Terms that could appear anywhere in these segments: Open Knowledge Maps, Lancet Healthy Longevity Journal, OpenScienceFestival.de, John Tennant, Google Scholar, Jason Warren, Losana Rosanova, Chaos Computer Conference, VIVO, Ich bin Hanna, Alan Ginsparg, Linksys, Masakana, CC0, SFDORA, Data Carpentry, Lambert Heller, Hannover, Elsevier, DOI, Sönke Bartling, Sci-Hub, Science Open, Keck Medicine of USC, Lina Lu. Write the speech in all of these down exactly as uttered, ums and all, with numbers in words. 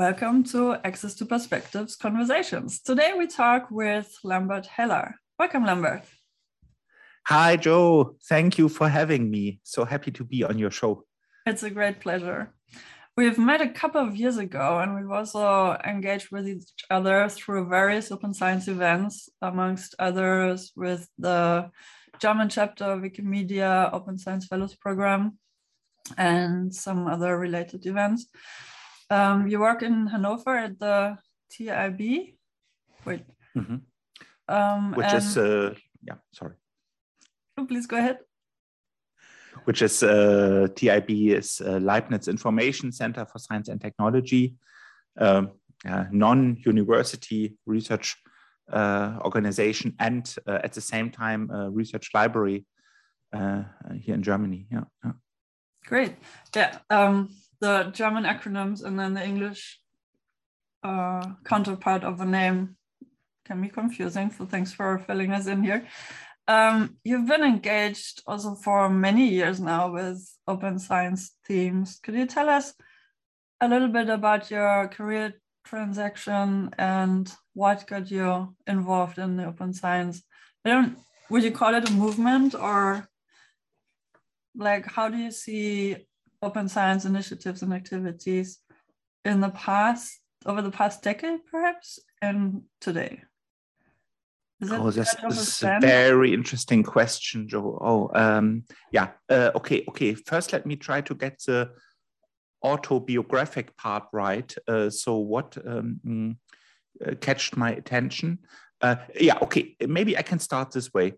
Welcome to Access to Perspectives Conversations. Today we talk with Lambert Heller. Welcome, Lambert. Hi, Joe. Thank you for having me. So happy to be on your show. It's a great pleasure. We've met a couple of years ago, and we've also engaged with each other through various open science events, amongst others with the German chapter of Wikimedia Open Science Fellows Program and some other related events. Um, you work in Hannover at the T I B, wait. Mm-hmm. um, which is, uh, yeah, sorry. Oh, please go ahead. Which is, uh, T I B is uh, Leibniz Information Center for Science and Technology, um, a non-university research uh, organization, and uh, at the same time, a research library uh, here in Germany. Yeah. yeah. Great. Yeah. Um, the German acronyms and then the English uh, counterpart of the name can be confusing, so thanks for filling us in here. Um, you've been engaged also for many years now with open science themes. Could you tell us a little bit about your career transaction and what got you involved in the open science? I don't, would you call it a movement, or like how do you see open science initiatives and activities in the past, over the past decade perhaps, and today? Is oh, that's, that's a very interesting question, Joe. Oh, um, yeah, uh, okay, okay. First, let me try to get the autobiographic part right. Uh, so what um, uh, catched my attention? Uh, yeah, okay, maybe I can start this way.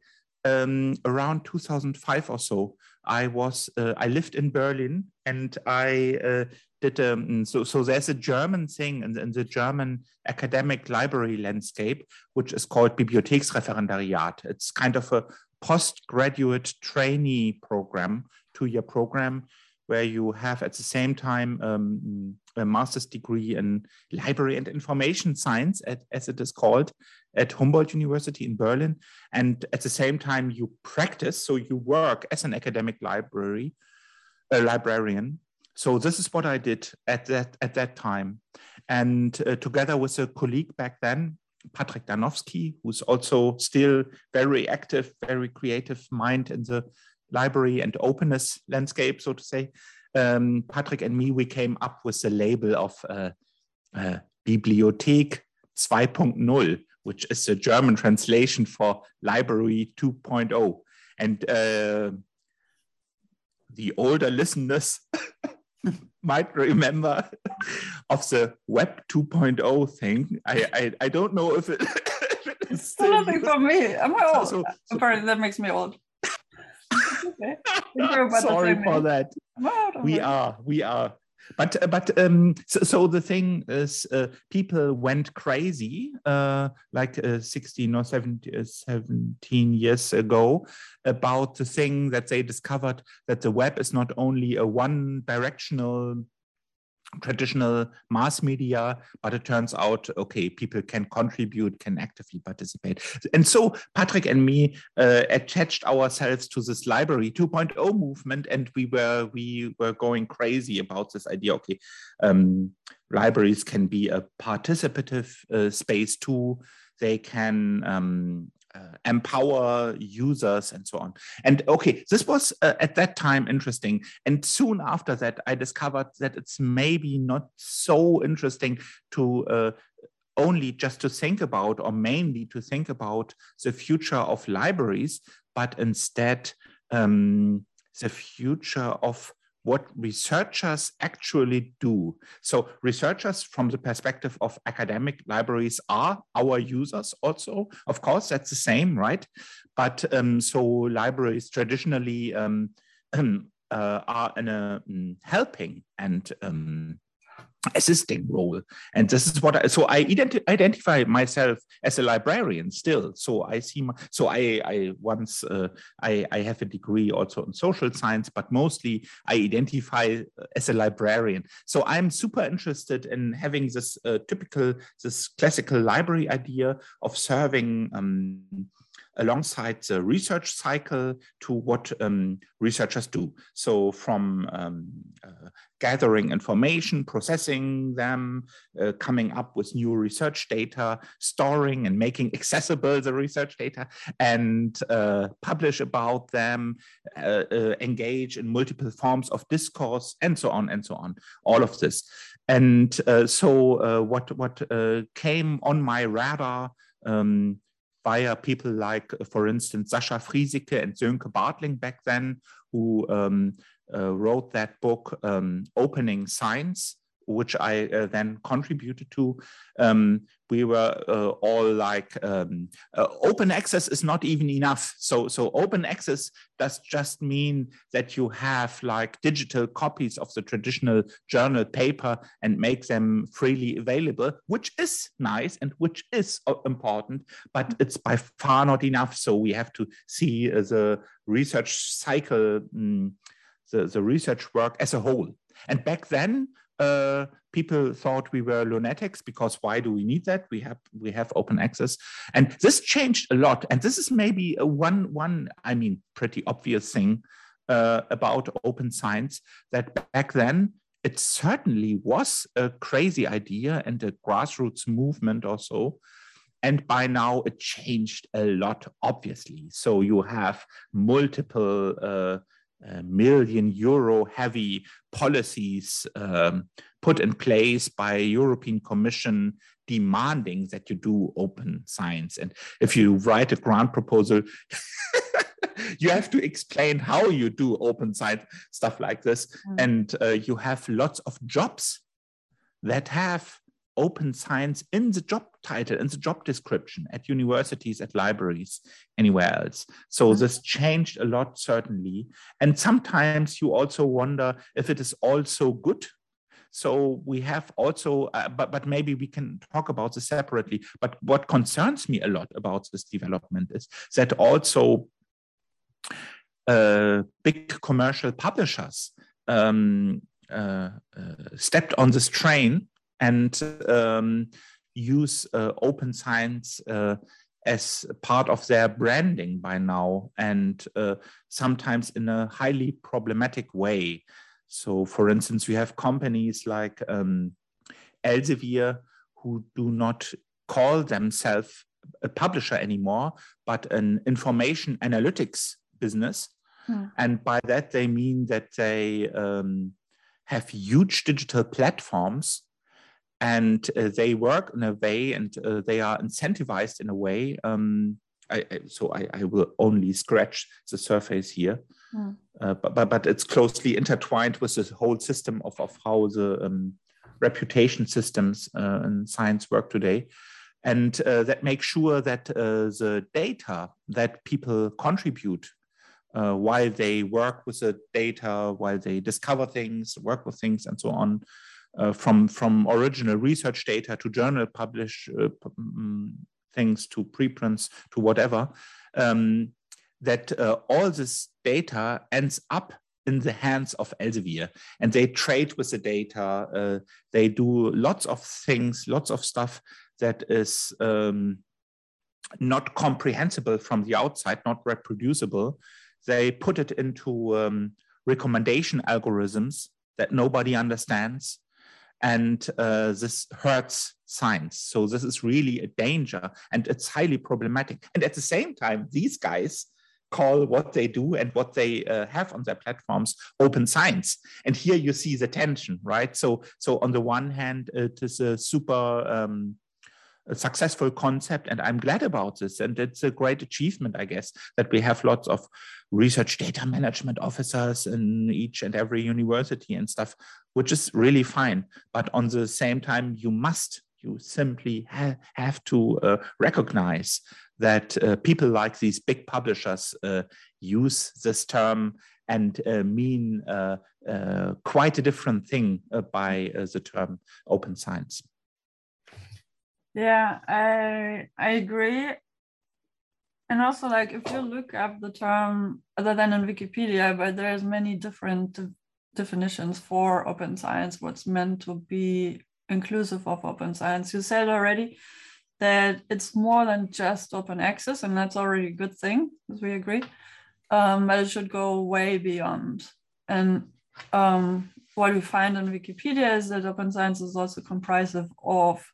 Um, around two thousand five or so, I was uh, I lived in Berlin, and I uh, did um, so. So there's a German thing in the, in the German academic library landscape, which is called Bibliotheksreferendariat. It's kind of a postgraduate trainee program, two-year program, where you have at the same time um, a master's degree in library and information science, at, as it is called, at Humboldt University in Berlin. And at the same time, you practice, so you work as an academic library, a librarian. So this is what I did at that, at that time. And uh, together with a colleague back then, Patrick Danowski, who's also still very active, very creative mind in the library and openness landscape, so to say, um, Patrick and me, we came up with the label of uh, uh, Bibliothek two point oh, which is the German translation for library two point oh. And uh, the older listeners might remember of the web two point oh thing. I, I, I don't know if it... if it is still nothing for me. I'm old. So, so, Apparently that makes me old. Okay. Sorry for that. We are, we are. But but um, so, so the thing is, uh, people went crazy uh, like uh, sixteen or seventeen years ago about the thing that they discovered that the web is not only a one-directional traditional mass media, but it turns out, okay, people can contribute, can actively participate. And so Patrick and me uh, attached ourselves to this library two point oh movement, and we were we were going crazy about this idea. Okay, um, libraries can be a participative uh, space too. They can um, uh, empower users and so on. And okay, this was uh, at that time interesting. And soon after that, I discovered that it's maybe not so interesting to uh, only just to think about, or mainly to think about the future of libraries, but instead um, the future of what researchers actually do. So researchers from the perspective of academic libraries are our users also. Of course, that's the same, right? But um, so libraries traditionally um, um, uh, are in a um, helping and um, assisting role. And this is what I, so I identi identify myself as a librarian still. So I see, my, so I, I once, uh, I, I have a degree also in social science, but mostly I identify as a librarian. So I'm super interested in having this uh, typical, this classical library idea of serving um, alongside the research cycle to what um, researchers do. So from um, uh, gathering information, processing them, uh, coming up with new research data, storing and making accessible the research data, and uh, publish about them, uh, uh, engage in multiple forms of discourse, and so on and so on, all of this. And uh, so uh, what, what uh, came on my radar um, via people like, uh, for instance, Sascha Friesike and Sönke Bartling back then, who um, uh, wrote that book, um, Opening Science, which I uh, then contributed to. Um, we were uh, all like, um, uh, open access is not even enough. So, so open access does just mean that you have like digital copies of the traditional journal paper and make them freely available, which is nice and which is important, but it's by far not enough. So we have to see uh, the research cycle, um, the, the research work as a whole. And back then, Uh, people thought we were lunatics because why do we need that? We have we have open access, and this changed a lot. And this is maybe a one one I mean pretty obvious thing uh, about open science, that back then it certainly was a crazy idea and a grassroots movement or so. And by now it changed a lot, obviously. So you have multiple Uh, A million euro heavy policies um, put in place by European Commission demanding that you do open science. And if you write a grant proposal, you have to explain how you do open science, stuff like this. Mm. And uh, you have lots of jobs that have open science in the job title, in the job description, at universities, at libraries, anywhere else. So this changed a lot, certainly. And sometimes you also wonder if it is also good. So we have also, uh, but, but maybe we can talk about this separately. But what concerns me a lot about this development is that also uh, big commercial publishers um, uh, uh, stepped on this train and um, use uh, open science uh, as part of their branding by now, and uh, sometimes in a highly problematic way. So for instance, we have companies like um, Elsevier, who do not call themselves a publisher anymore, but an information analytics business. Hmm. And by that, they mean that they um, have huge digital platforms, and uh, they work in a way, and uh, they are incentivized in a way. Um, I, I, so I, I will only scratch the surface here, mm. uh, but, but, but it's closely intertwined with this whole system of, of how the um, reputation systems uh, in science work today. And uh, that makes sure that uh, the data that people contribute uh, while they work with the data, while they discover things, work with things, and so on, Uh, from, from original research data to journal publish uh, things to preprints to whatever, um, that uh, all this data ends up in the hands of Elsevier. And they trade with the data. Uh, they do lots of things, lots of stuff that is um, not comprehensible from the outside, not reproducible. They put it into um, recommendation algorithms that nobody understands. And uh, this hurts science. So this is really a danger, and it's highly problematic. And at the same time, these guys call what they do and what they uh, have on their platforms open science. And here you see the tension, right? So, so on the one hand, it is a super um, a successful concept, and I'm glad about this. And it's a great achievement, I guess, that we have lots of research data management officers in each and every university and stuff, which is really fine. But on the same time, you must, you simply ha have to uh, recognize that uh, people like these big publishers uh, use this term and uh, mean uh, uh, quite a different thing uh, by uh, the term open science. Yeah, I, I agree. And also, like, if you look up the term, other than in Wikipedia, but there's many different definitions for open science, what's meant to be inclusive of open science. You said already that it's more than just open access, and that's already a good thing, as we agree, um, but it should go way beyond. And um, what we find on Wikipedia is that open science is also comprised of, of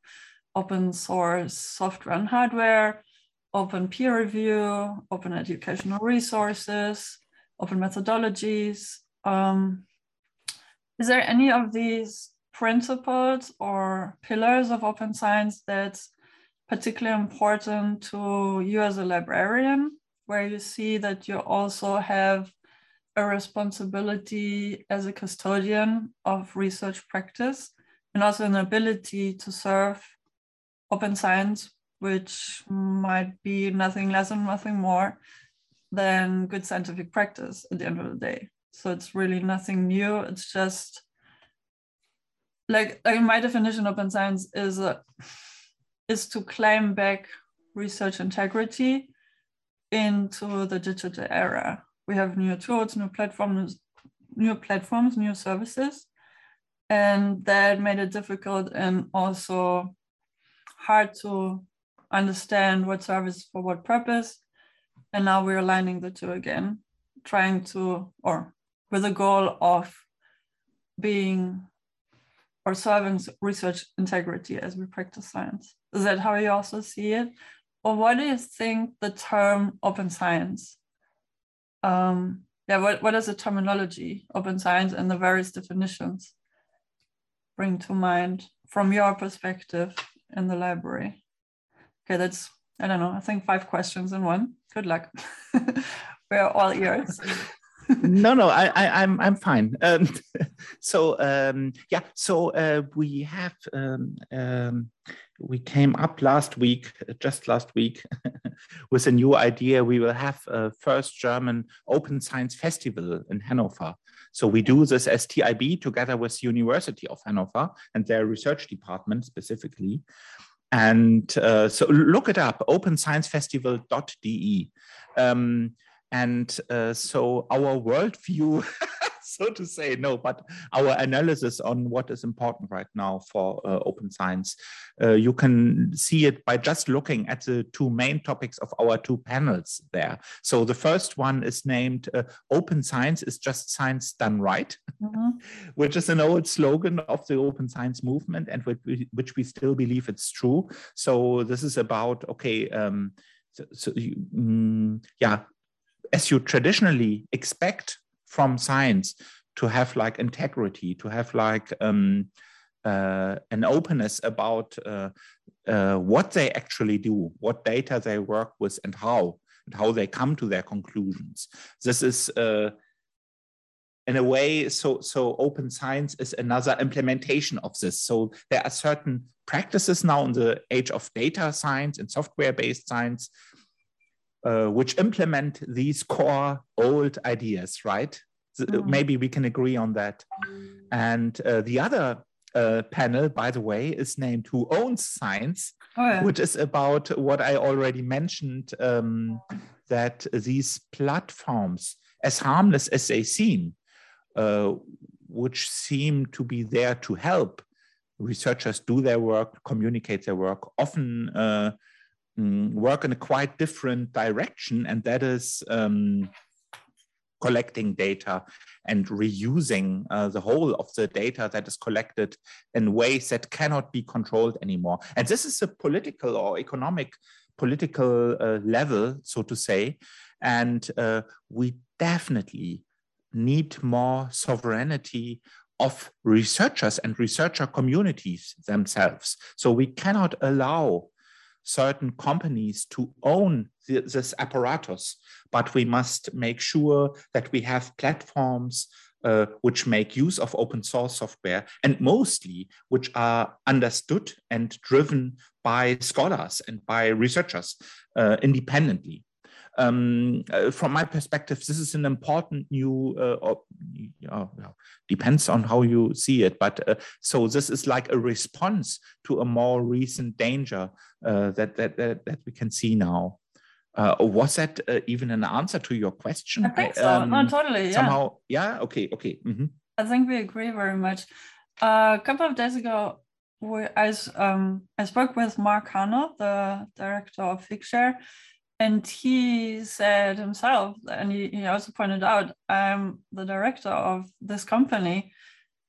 open source software and hardware, open peer review, open educational resources, open methodologies. Um, is there any of these principles or pillars of open science that's particularly important to you as a librarian, where you see that you also have a responsibility as a custodian of research practice and also an ability to serve open science, which might be nothing less and nothing more than good scientific practice at the end of the day? So it's really nothing new. It's just like, like my definition of open science is a, is to claim back research integrity into the digital era. We have new tools, new platforms, new platforms, new services, and that made it difficult and also hard to understand what service for what purpose. And now we're aligning the two again, trying to, or with the goal of being or serving research integrity as we practice science. Is that how you also see it? Or what do you think the term open science? Um, yeah, what, what is the terminology open science and the various definitions bring to mind from your perspective in the library? Okay, that's, I don't know, I think five questions in one. Good luck. We're all ears. no, no, I, I, I'm, I'm fine. Um, so, um, yeah, so uh, we have, um, um, we came up last week, just last week, with a new idea. We will have a first German Open Science Festival in Hannover. So we do this as T I B together with University of Hannover and their research department specifically. And uh, so look it up, open science festival dot d e. Um, And uh, so our worldview, so to say, no, but our analysis on what is important right now for uh, open science, uh, you can see it by just looking at the two main topics of our two panels there. So the first one is named uh, Open Science is Just Science Done Right, mm-hmm. which is an old slogan of the open science movement and which we, which we still believe it's true. So this is about, okay, um, so, so you, mm, yeah. as you traditionally expect from science, to have like integrity, to have like um, uh, an openness about uh, uh, what they actually do, what data they work with and how, and how they come to their conclusions. This is uh, in a way, so, so open science is another implementation of this. So there are certain practices now in the age of data science and software-based science Uh, which implement these core old ideas, right? So mm-hmm. Maybe we can agree on that. And uh, the other uh, panel, by the way, is named Who Owns Science, oh, yeah. which is about what I already mentioned, um, that these platforms, as harmless as they seem, uh, which seem to be there to help researchers do their work, communicate their work, often uh, work in a quite different direction, and that is um, collecting data and reusing uh, the whole of the data that is collected in ways that cannot be controlled anymore. And this is a political or economic political uh, level, so to say, and uh, we definitely need more sovereignty of researchers and researcher communities themselves. So we cannot allow certain companies to own the, this apparatus, but we must make sure that we have platforms uh, which make use of open source software and mostly which are understood and driven by scholars and by researchers uh, independently. Um, uh, from my perspective, this is an important new, uh, or, you know, depends on how you see it, but uh, so this is like a response to a more recent danger uh, that, that, that, that we can see now. Uh, was that uh, even an answer to your question? I think so, um, no, totally, yeah. Somehow, yeah, okay, okay. Mm-hmm. I think we agree very much. Uh, a couple of days ago, we, I, um, I spoke with Mark Harno, the director of Figshare, and he said himself, and he, he also pointed out, I'm the director of this company,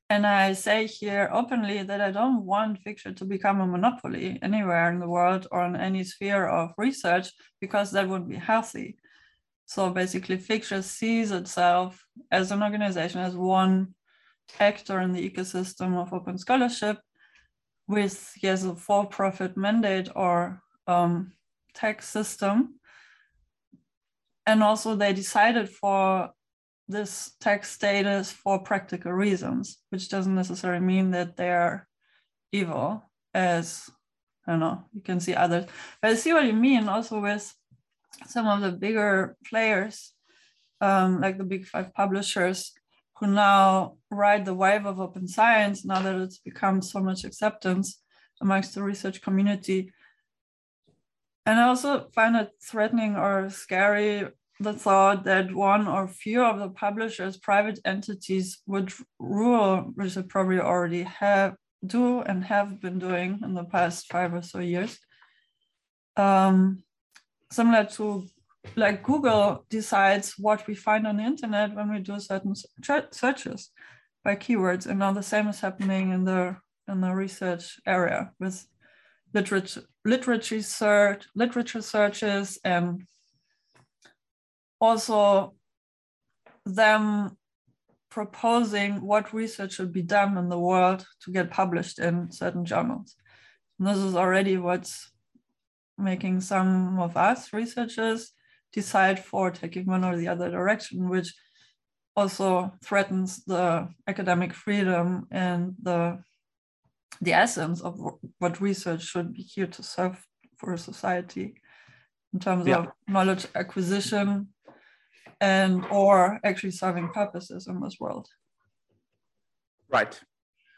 and I say here openly that I don't want Figshare to become a monopoly anywhere in the world or in any sphere of research, because that would be healthy. So basically, Figshare sees itself as an organization, as one actor in the ecosystem of open scholarship, with yes, a for-profit mandate or um, tax system. And also they decided for this tax status for practical reasons, which doesn't necessarily mean that they are evil, as, I don't know, you can see others. But I see what you mean also with some of the bigger players, um, like the big five publishers, who now ride the wave of open science, now that it's become so much acceptance amongst the research community. And I also find it threatening or scary, the thought that one or few of the publishers, private entities, would rule, which they probably already have, do and have been doing in the past five or so years. Um, similar to like Google decides what we find on the internet when we do certain searches by keywords. And now the same is happening in the, in the research area with literature, literature search, literature searches, and also them proposing what research should be done in the world to get published in certain journals. And this is already what's making some of us researchers decide for taking one or the other direction, which also threatens the academic freedom and the, the essence of what research should be here to serve for society in terms yeah. of knowledge acquisition and or actually serving purposes in this world. Right.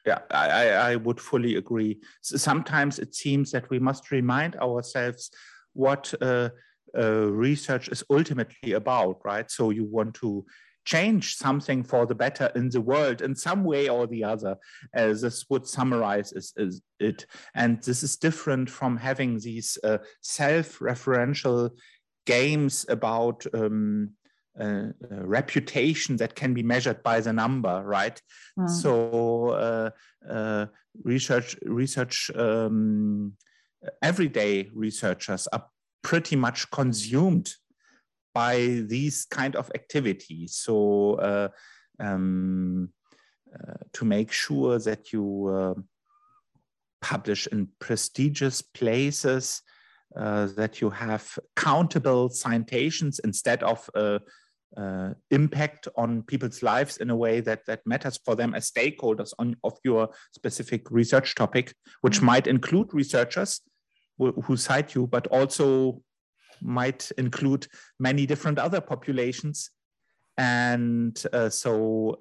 Yeah, I, I would fully agree. Sometimes it seems that we must remind ourselves what uh, uh, research is ultimately about, right? So you want to change something for the better in the world in some way or the other, as this would summarize is, is it. And this is different from having these uh, self-referential games about um, Uh, uh, reputation that can be measured by the number, right? Mm. So uh, uh, research, research, um, everyday researchers are pretty much consumed by these kind of activities. So uh, um, uh, to make sure that you uh, publish in prestigious places, uh, that you have countable citations instead of uh, Uh, impact on people's lives in a way that that matters for them as stakeholders on of your specific research topic, which mm-hmm. might include researchers who, who cite you, but also might include many different other populations. And uh, so,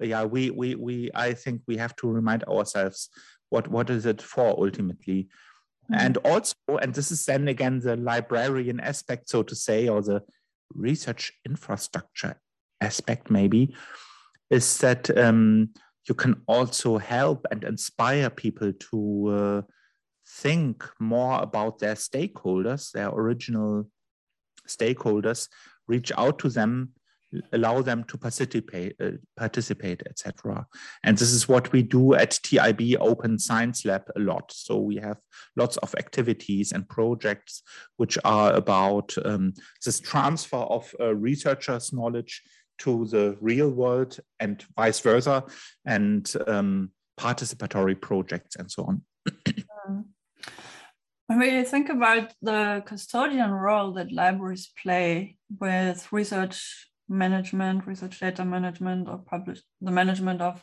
yeah, we we we I think we have to remind ourselves what what is it for ultimately, mm-hmm. and also, and this is then again the librarian aspect, so to say, or the research infrastructure aspect maybe, is that um, you can also help and inspire people to uh, think more about their stakeholders, their original stakeholders, reach out to them, allow them to participate, uh, participate, et cetera. And this is what we do at T I B Open Science Lab a lot. So we have lots of activities and projects which are about um, this transfer of uh, researchers' knowledge to the real world and vice versa, and um, participatory projects and so on. um, when we think about the custodian role that libraries play with research management, research data management, or publish, the management of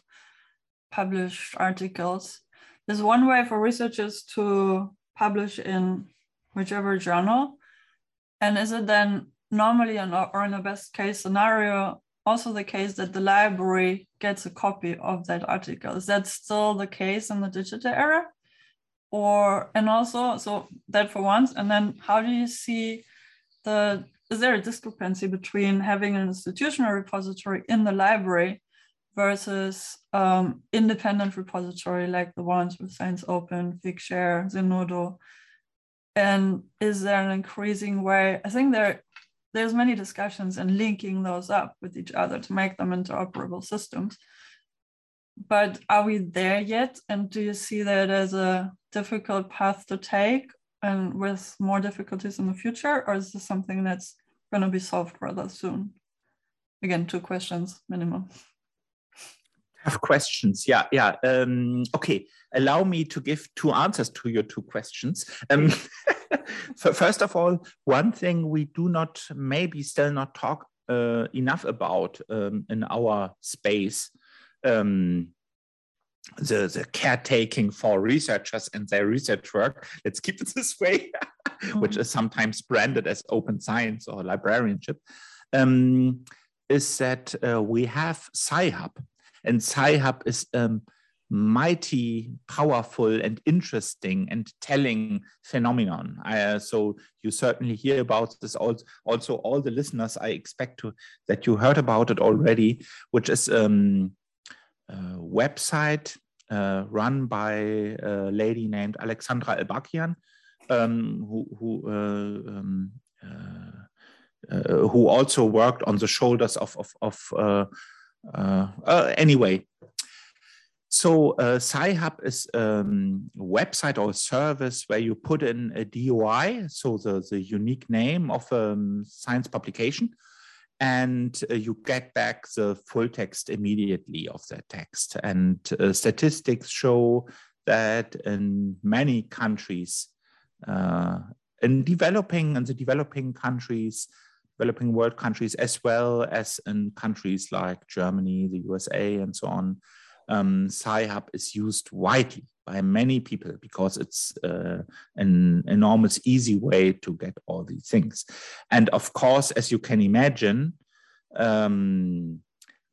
published articles. There's one way for researchers to publish in whichever journal. And is it then normally, or in the best case scenario, also the case that the library gets a copy of that article? Is that still the case in the digital era? Or, and also, so that for once, and then how do you see the Is there a discrepancy between having an institutional repository in the library versus um, independent repository like the ones with Science Open, Figshare, Zenodo? And is there an increasing way? I think there, there's many discussions and linking those up with each other to make them interoperable systems. But are we there yet? And do you see that as a difficult path to take and with more difficulties in the future? Or is this something that's going to be solved rather soon? Again, two questions minimum. Tough questions, yeah, yeah. Um, okay, allow me to give two answers to your two questions. Um, first of all, one thing we do not, maybe still not talk uh, enough about um, in our space, um, the, the caretaking for researchers and their research work. Let's keep it this way, which is sometimes branded as open science or librarianship. Um, is that uh, we have Sci-Hub, and Sci-Hub is a um, mighty powerful and interesting and telling phenomenon. Uh, so you certainly hear about this also, also all the listeners, I expect to, that you heard about it already, which is um, a website uh, run by a lady named Alexandra Elbakian, um, who, who uh, um, uh, Uh, who also worked on the shoulders of, of, of uh, uh, uh, anyway. So uh, Sci-Hub is um, a website or a service where you put in a D O I, so the, the unique name of a um, science publication, and uh, you get back the full text immediately of that text. And uh, statistics show that in many countries, uh, in developing and the developing countries, developing world countries, as well as in countries like Germany, the U S A, and so on, um, Sci-Hub is used widely by many people because it's uh, an enormous, easy way to get all these things. And of course, as you can imagine, um,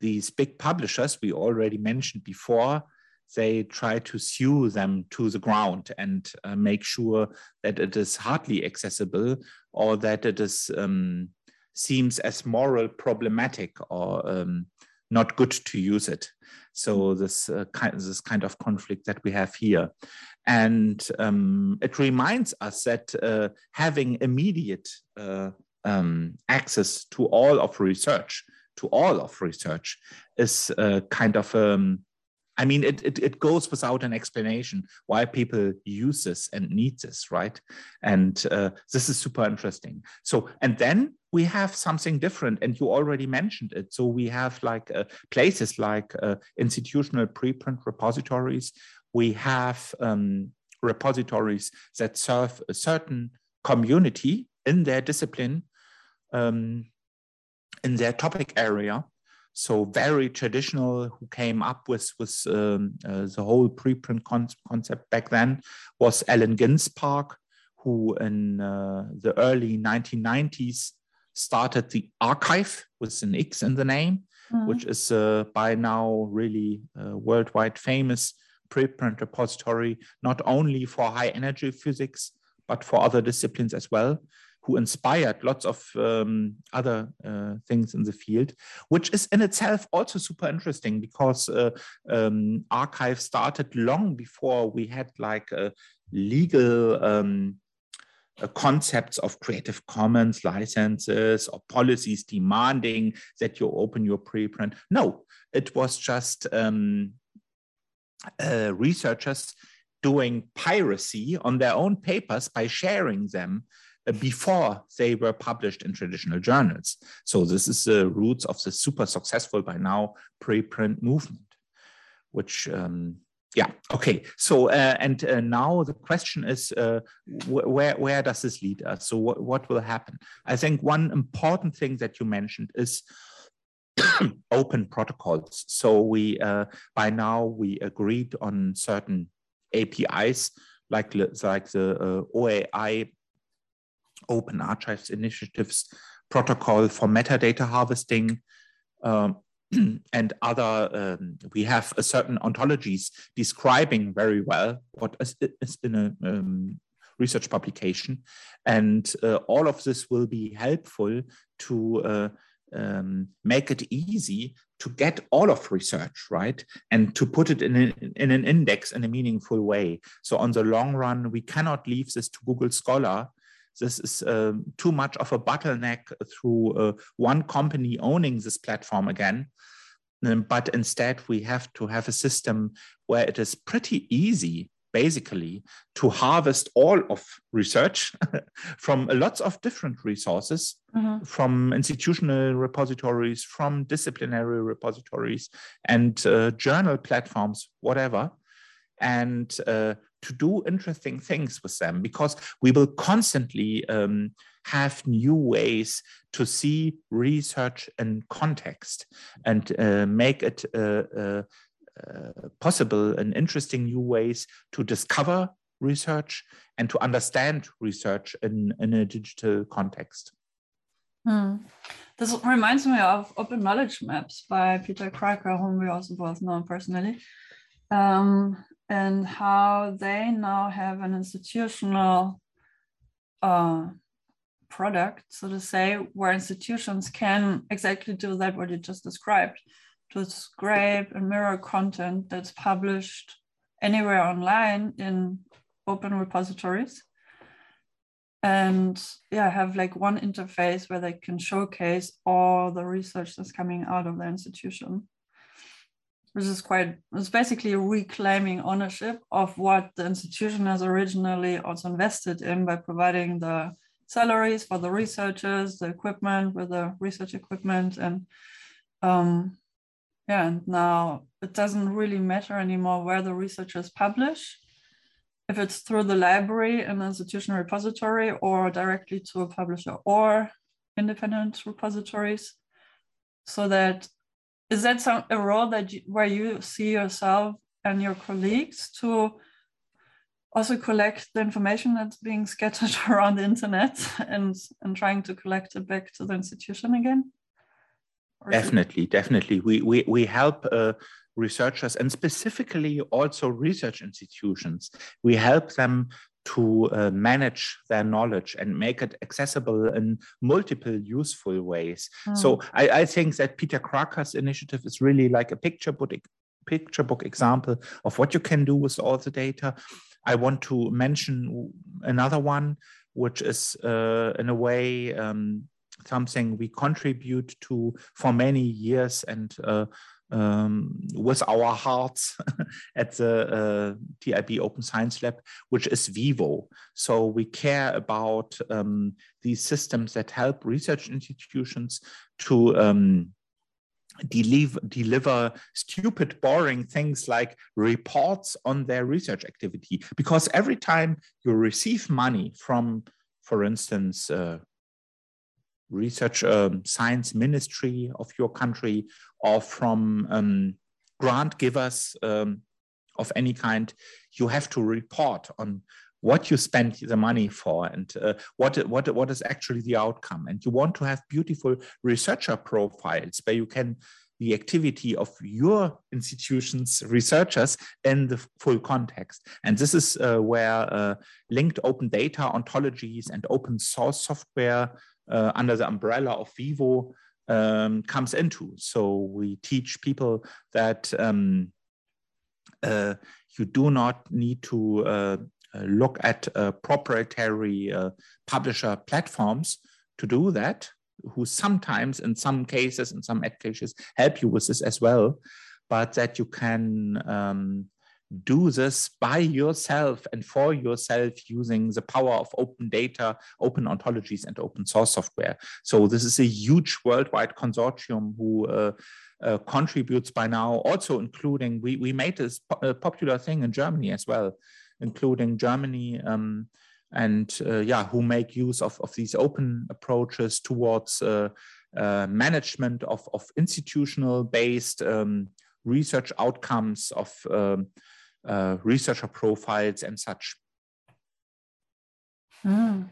these big publishers we already mentioned before, they try to sue them to the ground and uh, make sure that it is hardly accessible or that it is um, seems as moral problematic or um, not good to use it. So this uh, kind this kind of conflict that we have here, and um, it reminds us that uh, having immediate uh, um, access to all of research, to all of research, is uh, kind of um, I mean, it, it, it goes without an explanation why people use this and need this, right? And uh, this is super interesting. So, and then we have something different, and you already mentioned it. So we have like uh, places like uh, institutional preprint repositories. We have um, repositories that serve a certain community in their discipline, um, in their topic area. So very traditional, who came up with, with um, uh, the whole preprint con concept back then was Alan Ginsparg, who in uh, the early nineteen nineties started the arXiv with an X in the name, mm-hmm. which is uh, by now really a worldwide famous preprint repository, not only for high energy physics, but for other disciplines as well, who inspired lots of um, other uh, things in the field, which is in itself also super interesting because uh, um, arXiv started long before we had like a legal um, uh, concepts of Creative Commons licenses or policies demanding that you open your preprint. No, it was just um, uh, researchers doing piracy on their own papers by sharing them before they were published in traditional journals. So this is the roots of the super successful by now preprint movement, which, um, yeah, okay. So, uh, and uh, now the question is, uh, wh where, where does this lead us? So wh what will happen? I think one important thing that you mentioned is open protocols. So we, uh, by now we agreed on certain A P Is, like, like the uh, O A I, Open Archives Initiatives protocol for metadata harvesting, um, and other, um, we have a certain ontologies describing very well what is, is in a um, research publication. And uh, all of this will be helpful to uh, um, make it easy to get all of research, right? And to put it in an, in an index in a meaningful way. So on the long run, we cannot leave this to Google Scholar. This is um, too much of a bottleneck through uh, one company owning this platform again. Um, but instead, we have to have a system where it is pretty easy, basically, to harvest all of research from lots of different resources, mm-hmm. from institutional repositories, from disciplinary repositories, and uh, journal platforms, whatever, and uh, to do interesting things with them, because we will constantly um, have new ways to see research in context and uh, make it uh, uh, uh, possible in interesting new ways to discover research and to understand research in, in a digital context. Hmm. This reminds me of Open Knowledge Maps by Peter Kraker, whom we also both know personally. Um, and how they now have an institutional uh, product, so to say, where institutions can exactly do that, what you just described, to scrape and mirror content that's published anywhere online in open repositories. And yeah, have like one interface where they can showcase all the research that's coming out of the institution. Which is quite, it's basically reclaiming ownership of what the institution has originally also invested in by providing the salaries for the researchers, the equipment with the research equipment. And um, yeah, and now it doesn't really matter anymore where the researchers publish, if it's through the library, an institutional repository, or directly to a publisher or independent repositories. So that Is that some, a role that you, where you see yourself and your colleagues to also collect the information that's being scattered around the internet and, and trying to collect it back to the institution again? Or definitely, you... definitely. We we we help uh, researchers and specifically also research institutions. We help them to uh, manage their knowledge and make it accessible in multiple useful ways. Oh. So I, I think that Peter Kraker's initiative is really like a picture book, picture book example of what you can do with all the data. I want to mention another one, which is uh, in a way um, something we contribute to for many years and uh, Um, with our hearts at the uh, T I B Open Science Lab, which is VIVO. So we care about um, these systems that help research institutions to um, deliver, deliver stupid, boring things like reports on their research activity. Because every time you receive money from, for instance, uh, research um, science ministry of your country or from um, grant givers um, of any kind, you have to report on what you spent the money for and uh, what, what, what is actually the outcome. And you want to have beautiful researcher profiles where you can the activity of your institution's researchers in the full context. And this is uh, where uh, linked open data ontologies and open source software uh, under the umbrella of VIVO um, comes into. So we teach people that um, uh, you do not need to uh, look at uh, proprietary uh, publisher platforms to do that, who sometimes, in some cases, in some ed cases, help you with this as well, but that you can um, do this by yourself and for yourself using the power of open data, open ontologies, and open source software. So this is a huge worldwide consortium who uh, uh, contributes by now, also including, we, we made this po- popular thing in Germany as well, including Germany, um, and uh, yeah, who make use of, of these open approaches towards uh, uh, management of, of institutional-based um, research outcomes of um, uh, researcher profiles and such. Mm.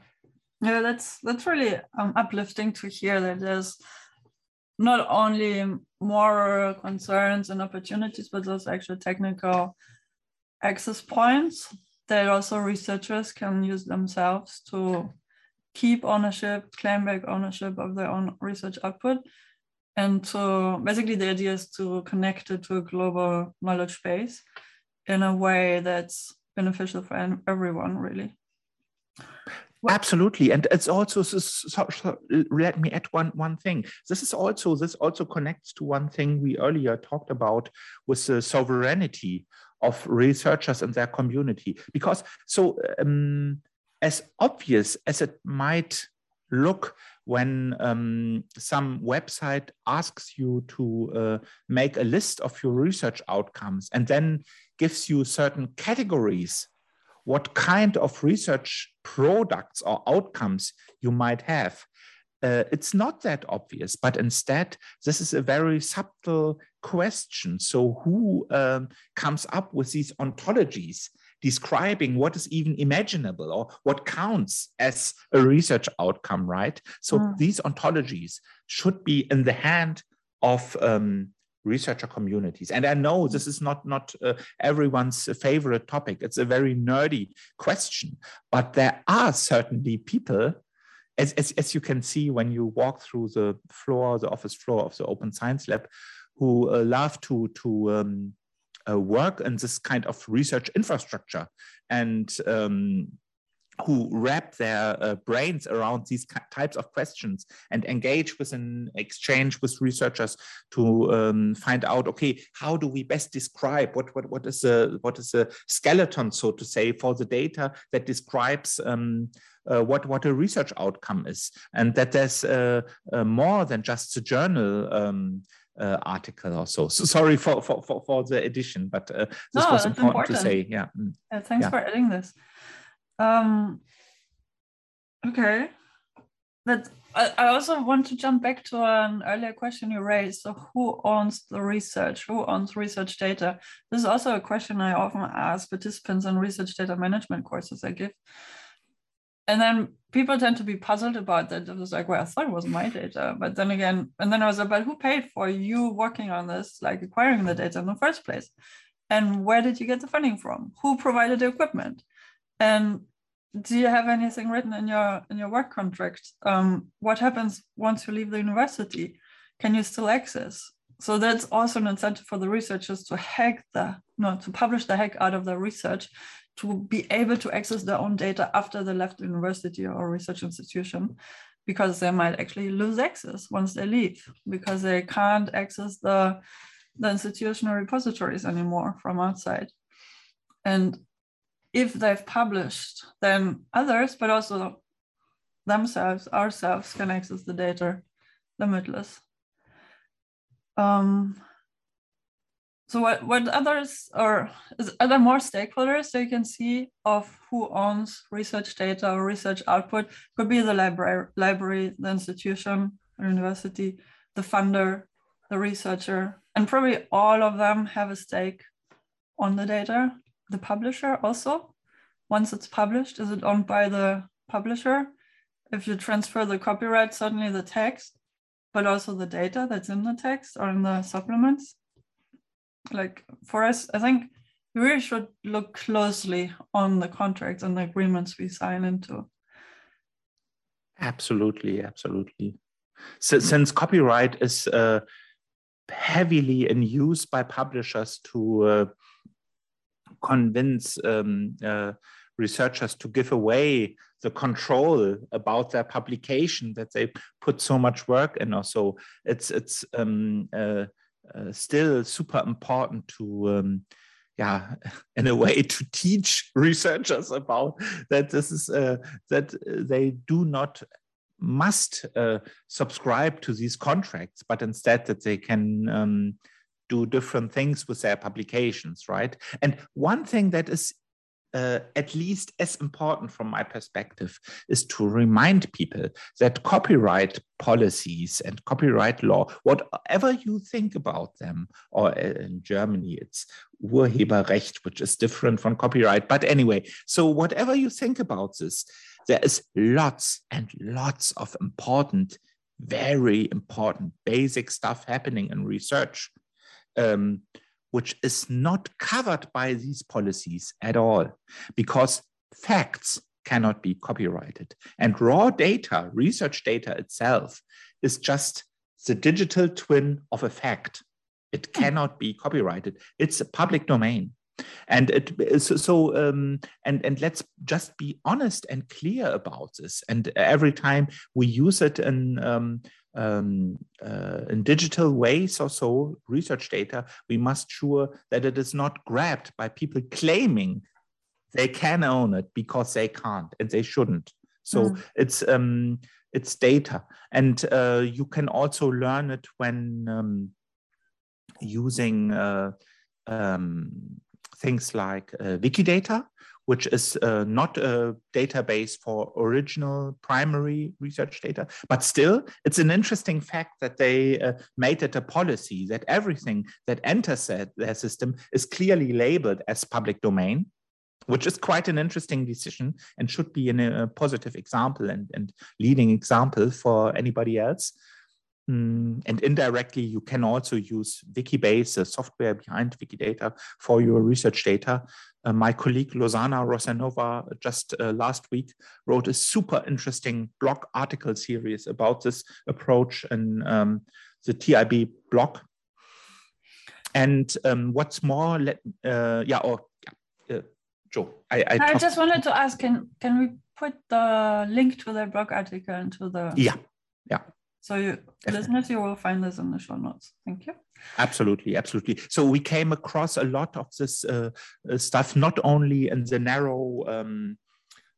Yeah, that's that's really um, uplifting to hear that there's not only moral concerns and opportunities, but also actual technical access points that also researchers can use themselves to keep ownership, claim back ownership of their own research output, And so basically the idea is to connect it to a global knowledge base in a way that's beneficial for everyone, really. Absolutely, and it's also so, so, so, let me add one one thing. This is also this also connects to one thing we earlier talked about with the sovereignty of researchers and their community. Because so um, as obvious as it might look when um, some website asks you to uh, make a list of your research outcomes and then gives you certain categories, what kind of research products or outcomes you might have. Uh, it's not that obvious, but instead, this is a very subtle question. So who um, comes up with these ontologies describing what is even imaginable or what counts as a research outcome, right? So mm. these ontologies should be in the hand of um, researcher communities. And I know this is not, not uh, everyone's favorite topic. It's a very nerdy question, but there are certainly people, as, as, as you can see when you walk through the floor, the office floor of the Open Science Lab, who uh, love to, to um, uh, work in this kind of research infrastructure and um, who wrap their uh, brains around these types of questions and engage with an exchange with researchers to um, find out, okay, how do we best describe what what what is a what is a skeleton, so to say, for the data that describes um, uh, what what a research outcome is, and that there's uh, uh, more than just a journal um, uh, article or so. So sorry for for for, for the addition, but uh, this no, was important, important to say. Yeah. yeah thanks yeah. for adding this. Um, okay, that I, I also want to jump back to an earlier question you raised. So who owns the research? Who owns research data? This is also a question I often ask participants in research data management courses I give. And then people tend to be puzzled about that. It was like, well, I thought it was my data. But then again, and then I was like, but who paid for you working on this, like acquiring the data in the first place? And where did you get the funding from? Who provided the equipment? And do you have anything written in your in your work contract? Um, what happens once you leave the university? Can you still access? So that's also an incentive for the researchers to hack the no to publish the heck out of their research, to be able to access their own data after they left the university or research institution, because they might actually lose access once they leave because they can't access the the institutional repositories anymore from outside. And if they've published, then others, but also themselves, ourselves, can access the data limitless. Um, so what, what others, or is, are there more stakeholders that you can see of who owns research data or research output? Could be the library, library, the institution, or university, the funder, the researcher, and probably all of them have a stake on the data. The publisher also, once it's published, is it owned by the publisher? If you transfer the copyright, certainly the text, but also the data that's in the text or in the supplements. Like for us, I think we really should look closely on the contracts and the agreements we sign into. Absolutely, absolutely. So, since copyright is uh, heavily in use by publishers to uh, convince um, uh, researchers to give away the control about their publication that they put so much work in, or so it's it's um, uh, uh, still super important to um, yeah in a way to teach researchers about that this is uh, that they do not must uh, subscribe to these contracts, but instead that they can um, do different things with their publications, right? And one thing that is uh, at least as important from my perspective is to remind people that copyright policies and copyright law, whatever you think about them, or in Germany it's Urheberrecht, which is different from copyright, but anyway, so whatever you think about this, there is lots and lots of important, very important basic stuff happening in research, Um, which is not covered by these policies at all, because facts cannot be copyrighted. And raw data, research data itself, is just the digital twin of a fact. It cannot be copyrighted. It's a public domain. And it, so, um, and, and let's just be honest and clear about this. And every time we use it in, um, um, uh, in digital ways or so, research data, we must sure that it is not grabbed by people claiming they can own it, because they can't and they shouldn't. So mm. it's um, it's data. And uh, you can also learn it when um, using uh, um, things like uh, Wikidata, which is uh, not a database for original primary research data, but still it's an interesting fact that they uh, made it a policy that everything that enters their system is clearly labeled as public domain, which is quite an interesting decision and should be an, a positive example and, and leading example for anybody else. Mm, and indirectly, you can also use Wikibase, the software behind Wikidata, for your research data. Uh, my colleague Losana Rosanova just uh, last week wrote a super interesting blog article series about this approach in um, the T I B blog. And um, what's more, let, uh, yeah, or uh, Joe, I, I, I just wanted to ask, can can we put the link to the blog article into the yeah yeah. So you, listeners, you will find this in the show notes. Thank you. Absolutely, absolutely. So we came across a lot of this uh, stuff, not only in the narrow um,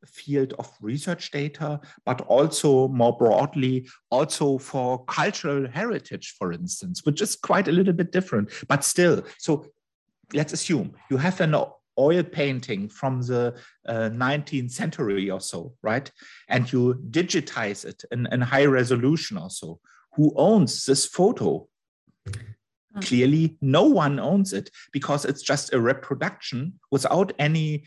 field of research data, but also more broadly, also for cultural heritage, for instance, which is quite a little bit different, but still. So let's assume you have an oil painting from the uh, nineteenth century or so, right? And you digitize it in, in high resolution or so. Who owns this photo? Mm. Clearly, no one owns it, because it's just a reproduction without any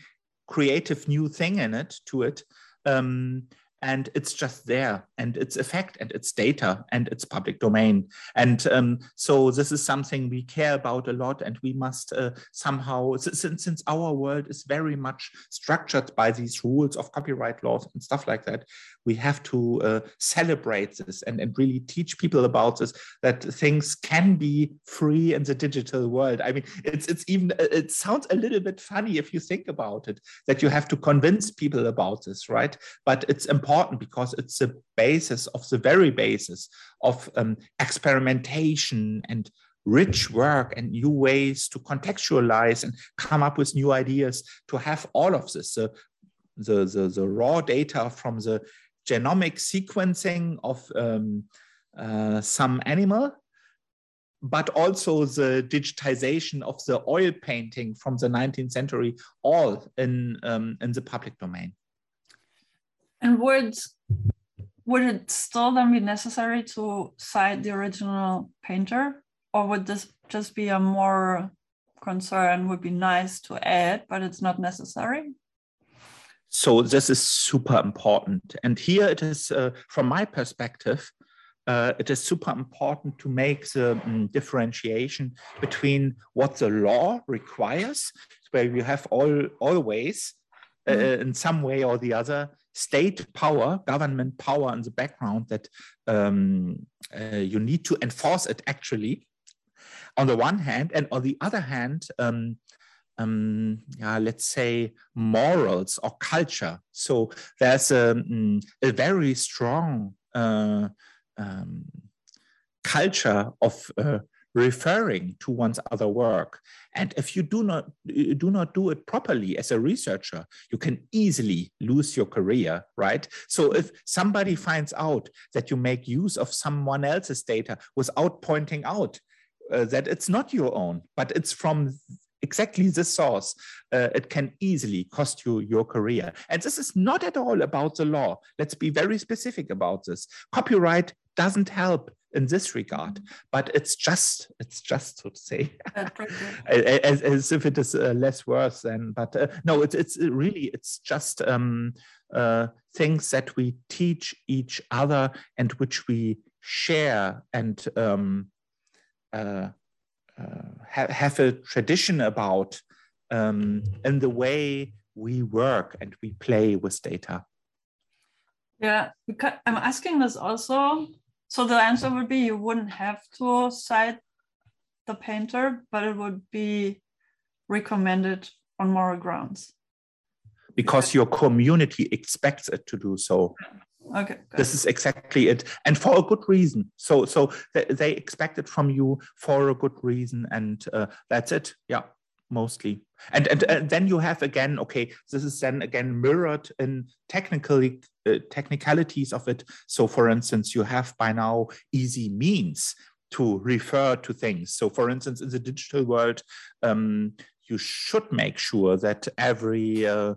creative new thing in it, to it. Um, and it's just there, and it's a fact, and it's data, and it's public domain. And um, so this is something we care about a lot, and we must uh, somehow, since, since our world is very much structured by these rules of copyright laws and stuff like that, we have to uh, celebrate this and, and really teach people about this, that things can be free in the digital world. I mean, it's it's even, it sounds a little bit funny if you think about it, that you have to convince people about this, right? But it's important. Important because it's the basis of the very basis of um, experimentation and rich work and new ways to contextualize and come up with new ideas, to have all of this, the, the, the, the raw data from the genomic sequencing of um, uh, some animal, but also the digitization of the oil painting from the nineteenth century, all in, um, in the public domain. And would, would it still then be necessary to cite the original painter? Or would this just be a more concern, would be nice to add, but it's not necessary? So this is super important. And here it is, uh, from my perspective, uh, it is super important to make the um, differentiation between what the law requires, where you have all always, uh, mm-hmm. in some way or the other, state power, government power in the background that um, uh, you need to enforce it actually, on the one hand, and on the other hand, um, um, yeah, let's say morals or culture. So there's a, a very strong uh, um, culture of uh, referring to one's other work, and if you do not do not do it properly as a researcher, you can easily lose your career, right? So if somebody finds out that you make use of someone else's data without pointing out uh, that it's not your own, but it's from exactly this source, uh, it can easily cost you your career. And this is not at all about the law. Let's be very specific about this. Copyright doesn't help in this regard, but it's just, it's just so to say, as, as if it is uh, less worse than, but uh, no, it's, it's really, it's just um, uh, things that we teach each other and which we share and um, uh, uh, ha have a tradition about um, in the way we work and we play with data. Yeah, because I'm asking this also So the answer would be you wouldn't have to cite the painter, but it would be recommended on moral grounds. Because your community expects it to do so. Okay. This is exactly it. And for a good reason. So so they, they expect it from you for a good reason. And uh, that's it. Yeah, mostly. And, and and then you have again, okay, this is then again mirrored in technically uh, technicalities of it. So for instance, you have by now easy means to refer to things. So for instance, in the digital world, um, you should make sure that every uh,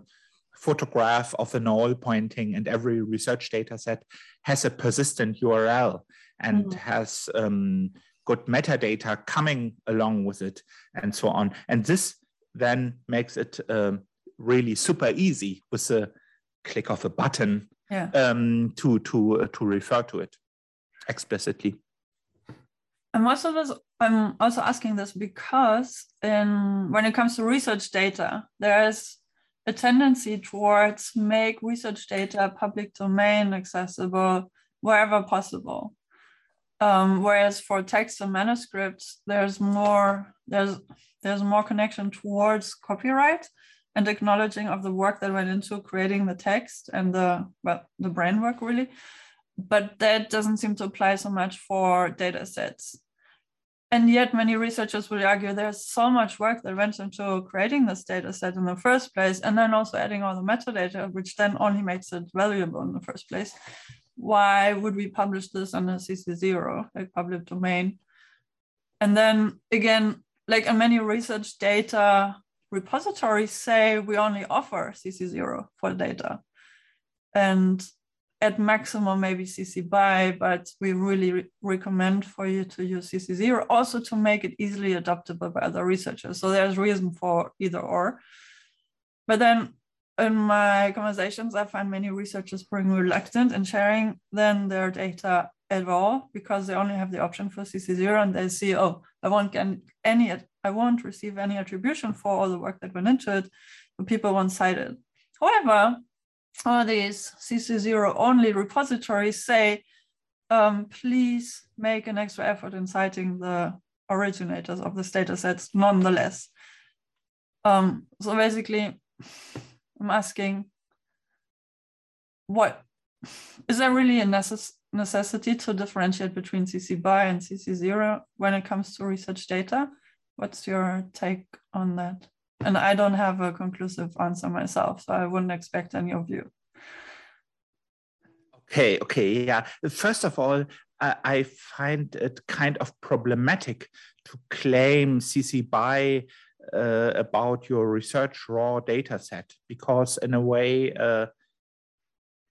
photograph of an oil pointing and every research data set has a persistent U R L and mm-hmm. has um, good metadata coming along with it and so on. And this then makes it um, really super easy with a click of a button yeah. um, to, to, uh, to refer to it explicitly. I'm also, I'm also asking this because in, when it comes to research data, there is a tendency towards make research data public domain accessible wherever possible. Um, whereas for text and manuscripts, there's more there's there's more connection towards copyright and acknowledging of the work that went into creating the text and the well the brain work really. But that doesn't seem to apply so much for data sets. And yet many researchers will argue there's so much work that went into creating this data set in the first place, and then also adding all the metadata, which then only makes it valuable in the first place. Why would we publish this under C C zero, like public domain? And then again, like in many research data repositories say we only offer C C zero for data. And at maximum, maybe C C B Y, but we really re recommend for you to use C C zero also to make it easily adoptable by other researchers. So there's reason for either or. But then in my conversations, I find many researchers being reluctant in sharing then their data at all because they only have the option for C C zero and they see, oh, I won't get any, I won't receive any attribution for all the work that went into it, but people won't cite it. However, all these C C zero only repositories say, um, please make an extra effort in citing the originators of the data sets nonetheless. Um, so basically, I'm asking, what is there really a necess necessity to differentiate between C C B Y and C C zero when it comes to research data? What's your take on that? And I don't have a conclusive answer myself, so I wouldn't expect any of you. Okay, okay, yeah. First of all, I, I find it kind of problematic to claim C C B Y uh, about your research raw data set, because in a way, uh,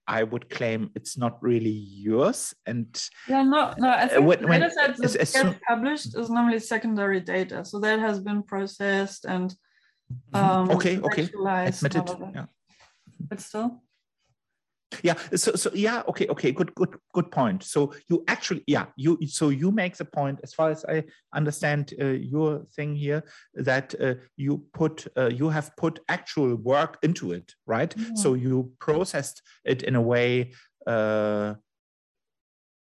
I would claim it's not really yours. And yeah, no, no, I think when, when, data sets that get published is normally secondary data. So that has been processed and Um, okay, okay, admitted. Yeah. But still, yeah. So, so yeah. Okay, okay. Good, good, good point. So you actually, yeah. You so you make the point, as far as I understand uh, your thing here, that uh, you put uh, you have put actual work into it, right? Mm-hmm. So you processed it in a way. Uh,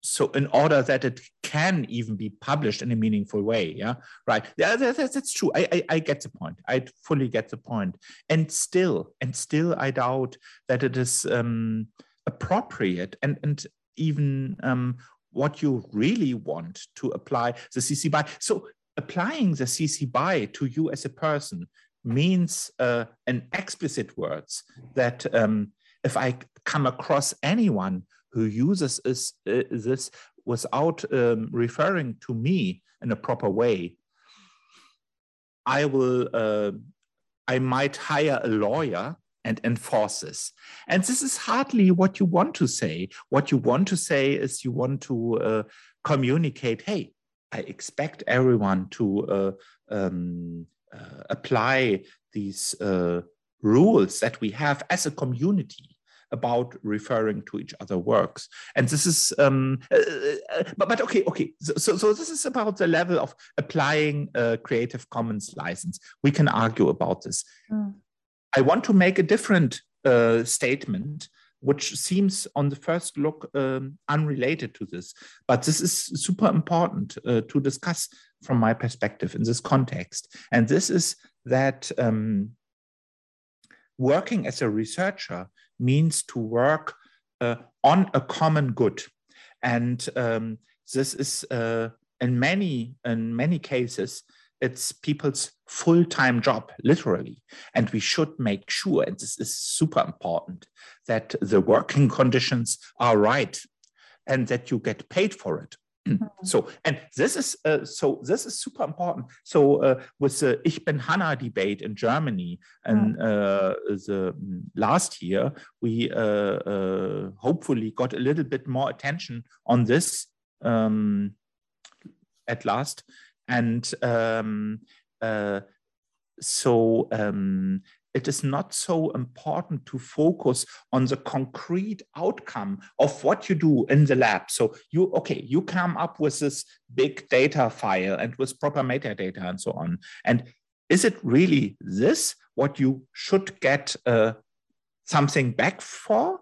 So in order that it can even be published in a meaningful way, yeah, right. Yeah, that, that, that's true. I, I, I get the point. I fully get the point. And still, and still I doubt that it is um, appropriate and, and even um, what you really want to apply the C C B Y. So applying the C C B Y to you as a person means uh, in explicit words that um, if I come across anyone who uses is, uh, this without um, referring to me in a proper way, I will. Uh, I might hire a lawyer and enforce this. And this is hardly what you want to say. What you want to say is you want to uh, communicate. Hey, I expect everyone to uh, um, uh, apply these uh, rules that we have as a community about referring to each other works. And this is, um, uh, uh, but, but okay, okay. So, so, so this is about the level of applying a Creative Commons license. We can argue about this. Mm. I want to make a different uh, statement which seems on the first look um, unrelated to this. But this is super important uh, to discuss from my perspective in this context. And this is that um, working as a researcher means to work uh, on a common good. And um, this is uh, in many, in many cases, it's people's full-time job, literally. And we should make sure, and this is super important, that the working conditions are right and that you get paid for it. Mm-hmm. So, and this is uh, so this is super important. So uh, with the Ich bin Hanna debate in Germany and mm-hmm. uh, the last year, we uh, uh, hopefully got a little bit more attention on this um, at last. And um, uh, so um, it is not so important to focus on the concrete outcome of what you do in the lab. So you, okay, you come up with this big data file and with proper metadata and so on. And is it really this what you should get uh, something back for?